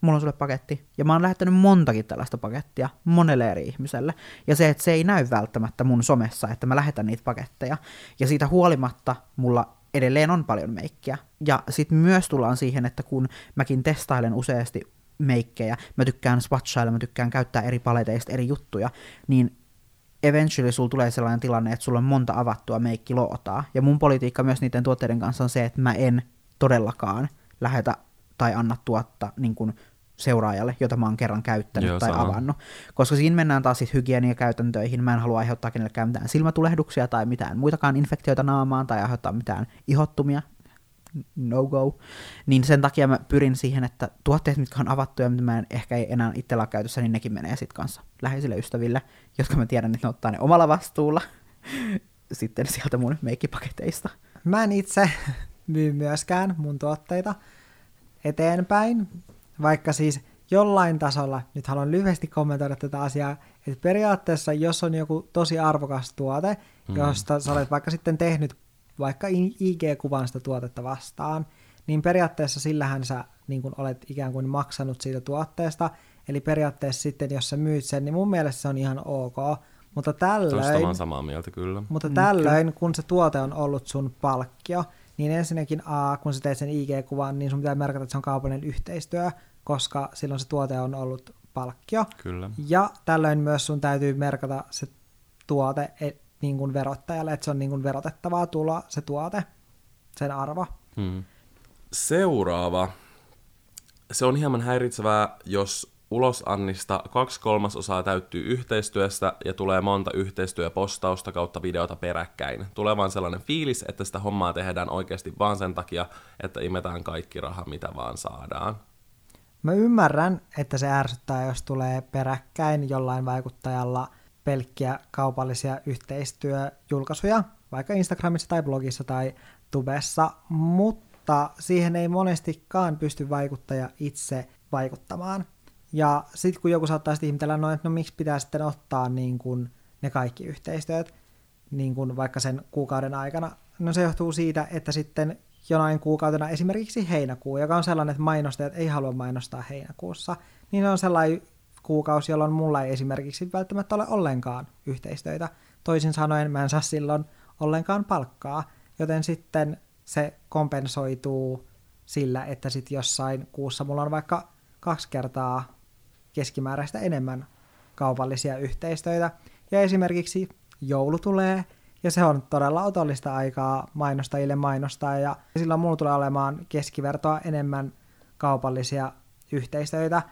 mulla on sulle paketti. Ja mä oon lähettänyt montakin tällaista pakettia monelle eri ihmiselle. Ja se, että se ei näy välttämättä mun somessa, että mä lähetän niitä paketteja. Ja siitä huolimatta mulla edelleen on paljon meikkiä. Ja sitten myös tullaan siihen, että kun mäkin testailen useasti meikkejä, mä tykkään swatchailla, mä tykkään käyttää eri paleteista eri juttuja, niin eventually sulla tulee sellainen tilanne, että sulla on monta avattua meikkilootaa. Ja mun politiikka myös niiden tuotteiden kanssa on se, että mä en todellakaan lähetä tai anna tuotta niin kun seuraajalle, jota mä oon kerran käyttänyt Joo, tai sama. avannut. Koska siinä mennään taas siis hygieniakäytäntöihin. Mä en halua aiheuttaa kenellekään mitään silmätulehduksia tai mitään muitakaan infektioita naamaan tai aiheuttaa mitään ihottumia. No go. Niin sen takia mä pyrin siihen, että tuotteet, mitkä on avattuja, mitä mä en ehkä ei enää itsellä ole käytössä, niin nekin menee sit kanssa läheisille ystäville, jotka mä tiedän, että ne ottaa ne omalla vastuulla sitten sieltä mun meikkipaketeista. Mä en itse myy myöskään mun tuotteita eteenpäin. Vaikka siis jollain tasolla, nyt haluan lyhyesti kommentoida tätä asiaa, että periaatteessa jos on joku tosi arvokas tuote, mm. josta sä olet vaikka sitten tehnyt vaikka I G-kuvan sitä tuotetta vastaan, niin periaatteessa sillähän sä niin kun olet ikään kuin maksanut siitä tuotteesta, eli periaatteessa sitten jos sä myyt sen, niin mun mielestä se on ihan ok, mutta tällöin, samaa mieltä, kyllä. Mutta tällöin kun se tuote on ollut sun palkkio, niin ensinnäkin A, kun sä teet sen I G-kuvan, niin sun pitää merkata, että se on kaupallinen yhteistyö, koska silloin se tuote on ollut palkkio. Kyllä. Ja tällöin myös sun täytyy merkata se tuote et, niin kuin verottajalle, että se on niin kuin verotettavaa tuloa, se tuote, sen arvo. Hmm. Seuraava. Se on hieman häiritsevää, jos ulosannista kaksi kolmasosaa täyttyy yhteistyöstä ja tulee monta yhteistyöpostausta kautta videota peräkkäin. Tulee vaan sellainen fiilis, että sitä hommaa tehdään oikeasti vaan sen takia, että imetään kaikki raha, mitä vaan saadaan. Mä ymmärrän, että se ärsyttää, jos tulee peräkkäin jollain vaikuttajalla pelkkiä kaupallisia yhteistyöjulkaisuja, vaikka Instagramissa tai blogissa tai tubessa, mutta siihen ei monestikaan pysty vaikuttaja itse vaikuttamaan. Ja sitten kun joku saattaa sitten ihmetellä, no, että no miksi pitää sitten ottaa niin kun ne kaikki yhteistyöt niin kun vaikka sen kuukauden aikana, no se johtuu siitä, että sitten jonain kuukautena esimerkiksi heinäkuu, joka on sellainen, että mainostajat ei halua mainostaa heinäkuussa, niin se on sellainen kuukausi, jolloin mulla ei esimerkiksi välttämättä ole ollenkaan yhteistyötä. Toisin sanoen mä en saa silloin ollenkaan palkkaa, joten sitten se kompensoituu sillä, että sitten jossain kuussa mulla on vaikka kaksi kertaa keskimääräistä enemmän kaupallisia yhteistyötä. Ja esimerkiksi joulu tulee, ja se on todella otollista aikaa mainostajille mainostaa, ja silloin mulla tulee olemaan keskivertoa enemmän kaupallisia yhteistyötä.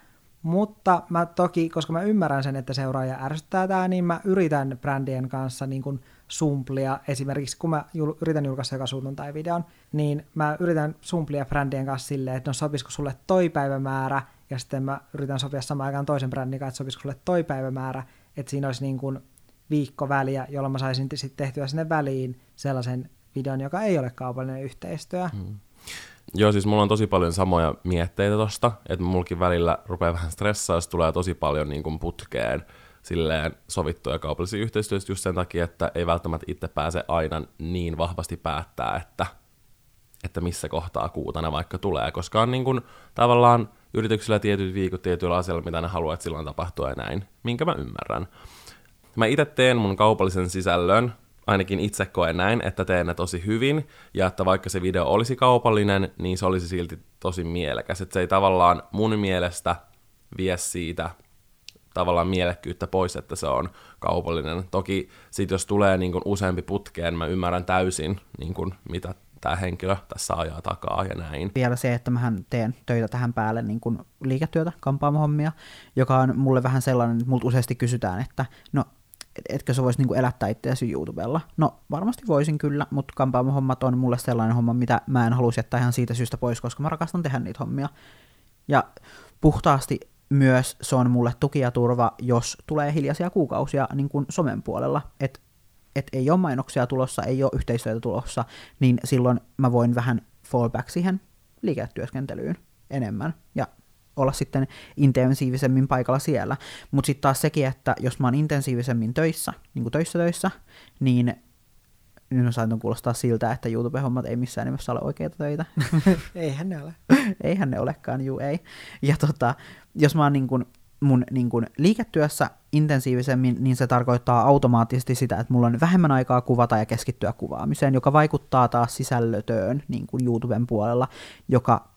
Mutta mä toki, koska mä ymmärrän sen, että seuraaja ärsyttää tää, niin mä yritän brändien kanssa niin kun sumplia. Esimerkiksi kun mä jul- yritän julkaista joka sunnuntai videon, niin mä yritän sumplia brändien kanssa silleen, että no sopisiko sulle toi päivämäärä, ja sitten mä yritän sopia samaan aikaan toisen brändin kanssa, että sopisiko sulle toi päivämäärä, että siinä olisi niin kun viikkoväliä, jolla mä saisin sitten tehtyä sinne väliin sellaisen videon, joka ei ole kaupallinen yhteistyö. Hmm. Joo, siis mulla on tosi paljon samoja mietteitä tosta, että mulkin välillä rupeaa vähän stressaa, jos tulee tosi paljon niin kuin putkeen silleen sovittuja kaupallisia yhteistyöstä just sen takia, että ei välttämättä itse pääse aina niin vahvasti päättää, että, että missä kohtaa kuuta ne vaikka tulee, koska on niin kuin tavallaan yrityksillä tietyt viikot tietyillä asioilla, mitä ne haluaa, että silloin tapahtuu ja näin, minkä mä ymmärrän. Mä itse teen mun kaupallisen sisällön, ainakin itse koen näin, että teen ne tosi hyvin, ja että vaikka se video olisi kaupallinen, niin se olisi silti tosi mielekäs. Että se ei tavallaan mun mielestä vie siitä tavallaan mielekkyyttä pois, että se on kaupallinen. Toki sit jos tulee niin kun useampi putkeen, mä ymmärrän täysin, niin kun mitä tämä henkilö tässä ajaa takaa ja näin. Vielä se, että mähän teen töitä tähän päälle niin kun liiketyötä, kampaamohommia, joka on mulle vähän sellainen, että multa useasti kysytään, että no, etkö sä vois niinku elättää itseäsi YouTubella? No varmasti voisin kyllä, mutta kampaamohommat on mulle sellainen homma, mitä mä en halua jättää ihan siitä syystä pois, koska mä rakastan tehdä niitä hommia. Ja puhtaasti myös se on mulle tuki ja turva, jos tulee hiljaisia kuukausia niin kuin somen puolella. Että et ei ole mainoksia tulossa, ei ole yhteistyötä tulossa, niin silloin mä voin vähän fallback siihen liiketyöskentelyyn enemmän ja olla sitten intensiivisemmin paikalla siellä. Mutta sitten taas sekin, että jos mä oon intensiivisemmin töissä, niin kuin töissä töissä, niin nyt on saanut kuulostaa siltä, että YouTube-hommat ei missään nimessä ole oikeita töitä. Eihän ne ole. Eihän ne olekaan, juu ei. Ja tota, jos mä oon niin kun mun niin kun liiketyössä intensiivisemmin, niin se tarkoittaa automaattisesti sitä, että mulla on vähemmän aikaa kuvata ja keskittyä kuvaamiseen, joka vaikuttaa taas sisällötöön niin kun YouTuben puolella, joka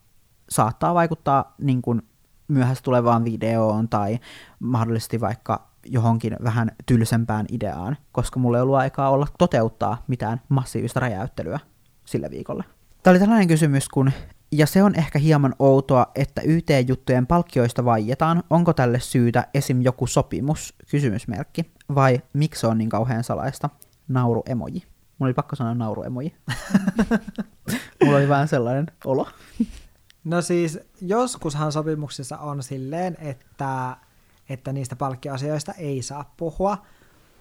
saattaa vaikuttaa niin kuin myöhässä tulevaan videoon tai mahdollisesti vaikka johonkin vähän tylsempään ideaan, koska mulla ei ollut aikaa olla toteuttaa mitään massiivista räjäyttelyä sillä viikolla. Tämä oli tällainen kysymys, kun, ja se on ehkä hieman outoa, että Y T-juttujen palkkioista vaietaan, onko tälle syytä esim. Joku sopimus, kysymysmerkki, vai miksi se on niin kauhean salaista, nauruemoji. Mulla oli pakko sanoa nauruemoji. Mulla oli vähän sellainen olo. No siis joskushan sopimuksissa on silleen, että, että niistä palkkioasioista ei saa puhua,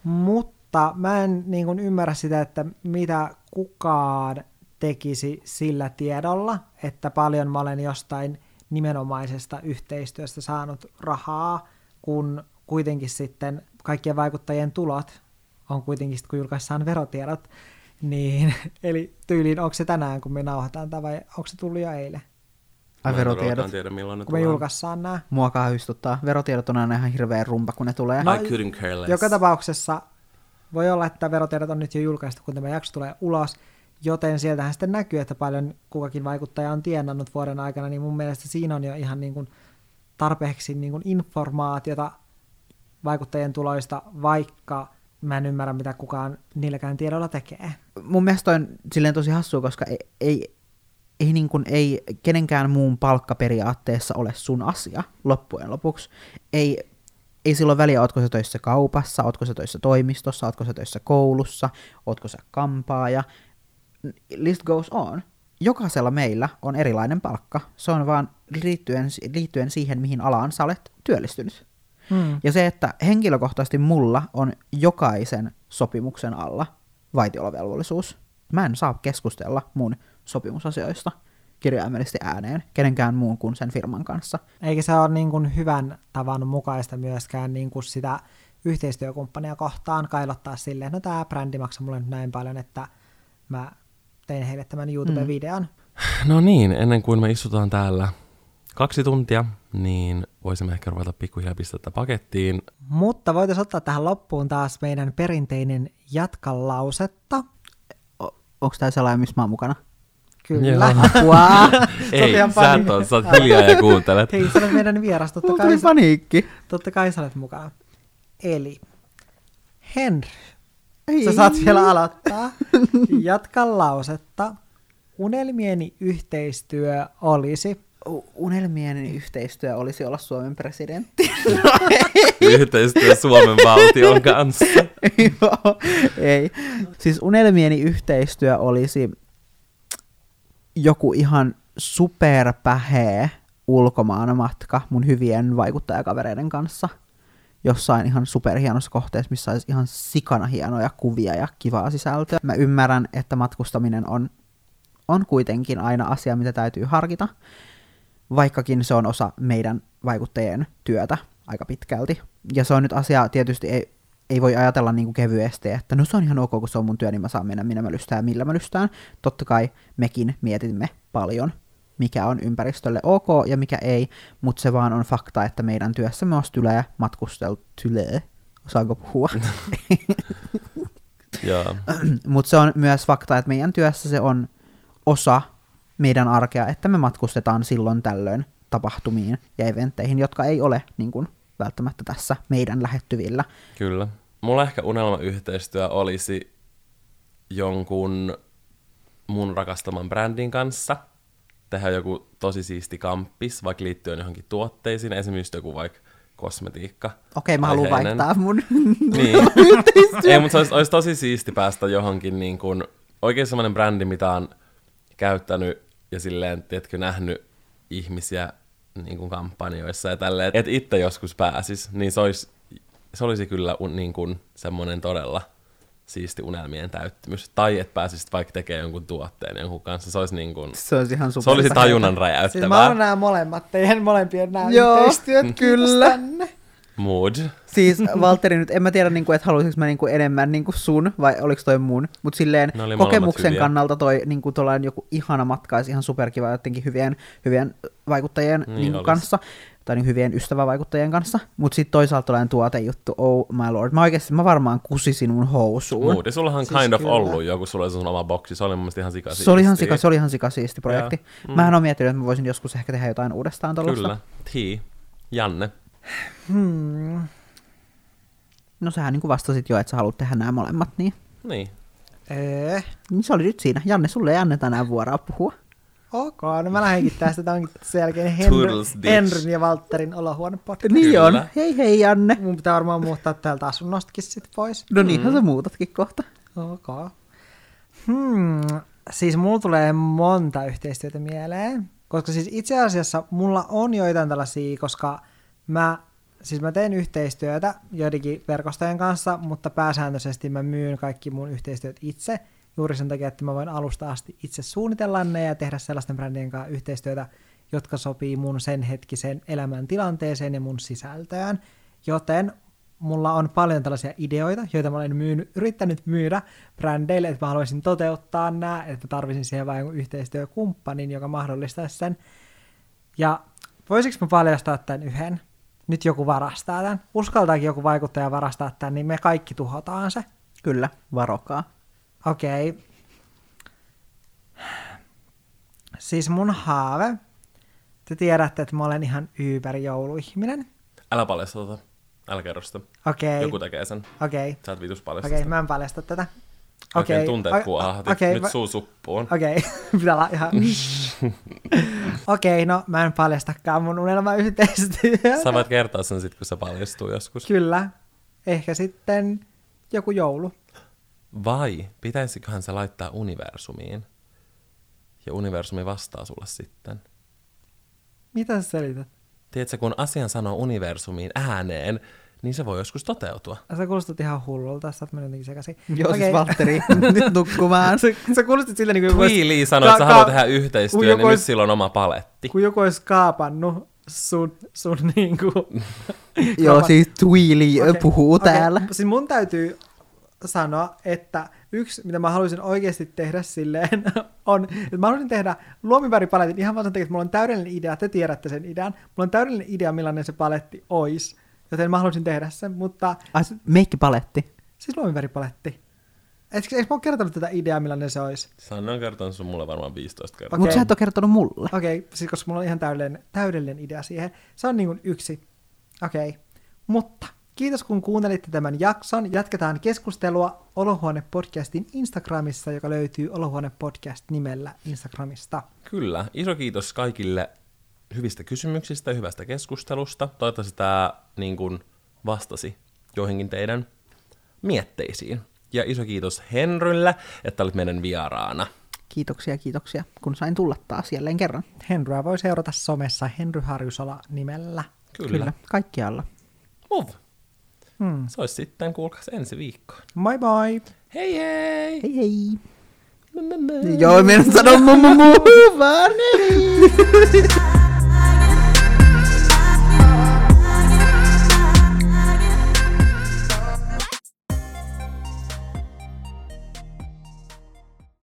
mutta mä en niin kuin ymmärrä sitä, että mitä kukaan tekisi sillä tiedolla, että paljon mä olen jostain nimenomaisesta yhteistyöstä saanut rahaa, kun kuitenkin sitten kaikkien vaikuttajien tulot on kuitenkin sitten, kun julkaissaan verotiedot, niin eli tyyliin onko se tänään, kun me nauhoitetaan tämä vai onko se tullut jo eilen? Ai verotiedot, tiedä, milloin ne kun me julkaissaan nämä. Mua kahdistuttaa. Verotiedot on aina ihan hirveä rumpa, kun ne tulee. No, joka tapauksessa voi olla, että verotiedot on nyt jo julkaistu, kun tämä jakso tulee ulos, joten sieltähän sitten näkyy, että paljon kukakin vaikuttaja on tienannut vuoden aikana, niin mun mielestä siinä on jo ihan niin kuin tarpeeksi niin kuin informaatiota vaikuttajien tuloista, vaikka mä en ymmärrä, mitä kukaan niilläkään tiedolla tekee. Mun mielestä on silleen tosi hassua, koska ei... ei Ei ei, niin kuin, ei kenenkään muun palkka periaatteessa ole sun asia loppujen lopuksi. Ei, ei silloin väliä, ootko sä töissä kaupassa, ootko sä töissä toimistossa, ootko sä töissä koulussa, ootko sä kampaaja. List goes on. Jokaisella meillä on erilainen palkka. Se on vaan liittyen, liittyen siihen, mihin alaan sä olet työllistynyt. Hmm. Ja se, että henkilökohtaisesti mulla on jokaisen sopimuksen alla vaitiolovelvollisuus. Mä en saa keskustella mun sopimusasioista kirjaimellisesti ääneen kenenkään muun kuin sen firman kanssa. Eikä se ole niin kuin hyvän tavan mukaista myöskään niin kuin sitä yhteistyökumppania kohtaan kailottaa silleen, että no tää brändi maksaa mulle nyt näin paljon, että mä tein heille tämän YouTube-videon. Mm. No niin, ennen kuin me istutaan täällä kaksi tuntia, niin voisimme ehkä ruveta pikkuhiljaa pistettä pakettiin. Mutta voitaisiin ottaa tähän loppuun taas meidän perinteinen jatka lausetta. O- Onko tämä sellainen, missä mä oon mukana? Kyllä. Ei, sä et ole, sä oot hiljaa ja kuuntelet. Hei, sä olet meidän vieras, totta kai, tuli paniikki. Totta kai sä olet mukaan. Eli, Henry, ei. Sä saat vielä aloittaa. Jatka lausetta. Unelmieni yhteistyö olisi... Unelmieni yhteistyö olisi olla Suomen presidentti. Yhteistyö Suomen valtion kanssa. Joo, ei. Siis unelmieni yhteistyö olisi joku ihan superpäheä ulkomaan matka mun hyvien vaikuttajakavereiden kanssa. Jossain ihan superhienossa kohteessa, missä olisi ihan sikana hienoja kuvia ja kivaa sisältöä. Mä ymmärrän, että matkustaminen on, on kuitenkin aina asia, mitä täytyy harkita. Vaikkakin se on osa meidän vaikuttajien työtä aika pitkälti. Ja se on nyt asia, tietysti ei, ei voi ajatella niin kuin kevyesti, että no se on ihan ok, kun se on mun työ, niin mä saan mennä, minä mä lystään ja millä mä lystään. Totta kai mekin mietimme paljon, mikä on ympäristölle ok ja mikä ei, mutta se vaan on fakta, että meidän työssä myös tulee matkusteltylee. Osaanko puhua? Yeah. Mutta se on myös fakta, että meidän työssä se on osa meidän arkea, että me matkustetaan silloin tällöin tapahtumiin ja eventteihin, jotka ei ole niin kuin, välttämättä tässä meidän lähettyvillä. Kyllä. Mulla ehkä unelmayhteistyö olisi jonkun mun rakastaman brändin kanssa. Tehdä joku tosi siisti kamppis, vaikka liittyen johonkin tuotteisiin, esimerkiksi joku vaikka kosmetiikka. Okei, mä haluan vaihtaa mun niin. Ei, mutta olisi, olisi tosi siisti päästä johonkin niin kuin, oikein semmoinen brändi, mitä on käyttänyt ja silleen, tiedätkö, nähnyt ihmisiä niin kuin kampanjoissa ja tälleen, että itse joskus pääsis, niin se olisi, se olisi kyllä un, niin kuin semmoinen todella siisti unelmien täyttymys. Tai että pääsisit vaikka tekemään jonkun tuotteen jonkun kanssa, se olisi, niin kuin, se olisi, ihan se olisi tajunnan räjäyttävää. Siis mä oon nämä molemmat, teidän molempien nämä yhteistyöt, kyllä. Mood. Siis Valtteri nyt, en mä tiedä, niin kuin, että haluaisinko mä niin kuin, enemmän niin kuin sun vai oliko toi mun, mutta silleen kokemuksen kannalta toi niin kuin, joku ihana matka olisi ihan superkiva jotenkin hyvien, hyvien vaikuttajien niin niin kanssa, tai niin hyvien ystävävaikuttajien kanssa, mutta sitten toisaalta tollainen tuotejuttu, oh my lord, mä oikeasti, mä varmaan kusisin mun housuun. Moodi, sullahan siis kind of kyllä. Ollut joku, sulla oli sun oma boksi, se oli mun mielestä ihan sikasiisti. Se oli ihan, sika, se oli ihan sikasiisti projekti. Mm. Mähän oon miettinyt, että mä voisin joskus ehkä tehdä jotain uudestaan tollaista. Kyllä, tii, Janne. Hmm. No sähän niin kuin vastasit jo, että sä haluat tehdä nämä molemmat, niin... Niin. Öö. Se oli nyt siinä. Janne, sulle ei anneta nämä vuoraa puhua. Ok, no mä lähdenkin tästä. Tämä onkin sen jälkeen Henryn ja Valtterin olohuone podcast. Niin on. Hei hei, Janne. Mun pitää varmaan muuttaa täältä asunnostakin sit pois. No niinhän hmm. sä muutatkin kohta. Ok. Hmm. Siis mulla tulee monta yhteistyötä mieleen. Koska siis itse asiassa mulla on joitain tällaisia, koska... Mä, siis mä teen yhteistyötä joidenkin verkostojen kanssa, mutta pääsääntöisesti mä myyn kaikki mun yhteistyöt itse, juuri sen takia, että mä voin alusta asti itse suunnitella ne ja tehdä sellaisten brändien kanssa yhteistyötä, jotka sopii mun sen hetkiseen elämäntilanteeseen ja mun sisältöön, joten mulla on paljon tällaisia ideoita, joita mä olen myynyt, yrittänyt myydä brändeille, että mä haluaisin toteuttaa nämä, että tarvisin siihen vain yhteistyökumppanin, joka mahdollistaisi sen. Ja voisinko mä paljastaa tämän yhden? Nyt joku varastaa tämän. Uskaltaakin joku vaikuttaja varastaa tämän, niin me kaikki tuhotaan se. Kyllä, varokaa. Okei. Okay. Siis mun haave. Te tiedätte, että mä olen ihan yberjouluihminen. Älä paljasta tota. Älä kerro sitä. Okei. Okay. Joku tekee sen. Okei. Okay. Sä oot vitus paljasta. Okei, okay, mä en paljasta tätä. Oikein okay. Tunteet kuohahti. Okay. Nyt suu suppuun. Okei, okay. Pitää olla ihan... Okei, okay, no mä en paljastakaan mun unelmayhteistyötä. Sä voit kertoa sen sit, kun se paljastuu joskus. Kyllä. Ehkä sitten joku joulu. Vai pitäisiköhän se laittaa universumiin? Ja universumi vastaa sulle sitten. Mitä sä selität? Tiedätkö, kun asian sanoo universumiin ääneen, niin se voi joskus toteutua. Sä kuulostat ihan hullulta, sä oot mennyt jotenkin sekaisin. Joo, okay. Siis Valtteri, nyt nukkumaan. Sä, sä kuulostit silleen niin kuin... Twiili joku... sanoi, että sä haluat ka- tehdä yhteistyön, niin olis... nyt sillä on oma paletti. Kun joku olisi kaapannut sun, sun niin kuin... Joo, siis Twiili okay. puhuu okay. täällä. Siis mun täytyy sanoa, että yksi, mitä mä haluaisin oikeasti tehdä silleen, on, että mä haluaisin tehdä luomiväripaletin ihan vaan sen takia, että mulla on täydellinen idea, te tiedätte sen idean, mulla on täydellinen idea, millainen se paletti olisi. Joten mä haluaisin tehdä sen, mutta... Ai, meikkipaletti? Siis luomiväripaletti. Eikö mä oon kertonut tätä ideaa, millainen se olisi? Sanna on kertonut sun mulle varmaan viisitoista kertaa. Okay. Mutta sä et oo kertonut mulle. Okei, okay, siis koska mulla on ihan täydellinen, täydellinen idea siihen. Se on niin kuin yksi. Okei, okay. Mutta... Kiitos kun kuuntelitte tämän jakson. Jatketaan keskustelua Olohuone-podcastin Instagramissa, joka löytyy Olohuone-podcast nimellä Instagramista. Kyllä. Iso kiitos kaikille hyvistä kysymyksistä ja hyvästä keskustelusta. Toivottavasti tämä niin kuin vastasi joihinkin teidän mietteisiin. Ja iso kiitos Henrylle, että olit meidän vieraana. Kiitoksia, kiitoksia, kun sain tulla taas jälleen kerran. Henryä voi seurata somessa Henry Harjusala nimellä. Kyllä. Kyllä, kaikkialla. Move! Hmm. Se olisi sitten, kuulkaas, ensi viikkoon. Moi moi! Hei hei! Hei hei! Joo, minä sanon mu mu mu vaan hei!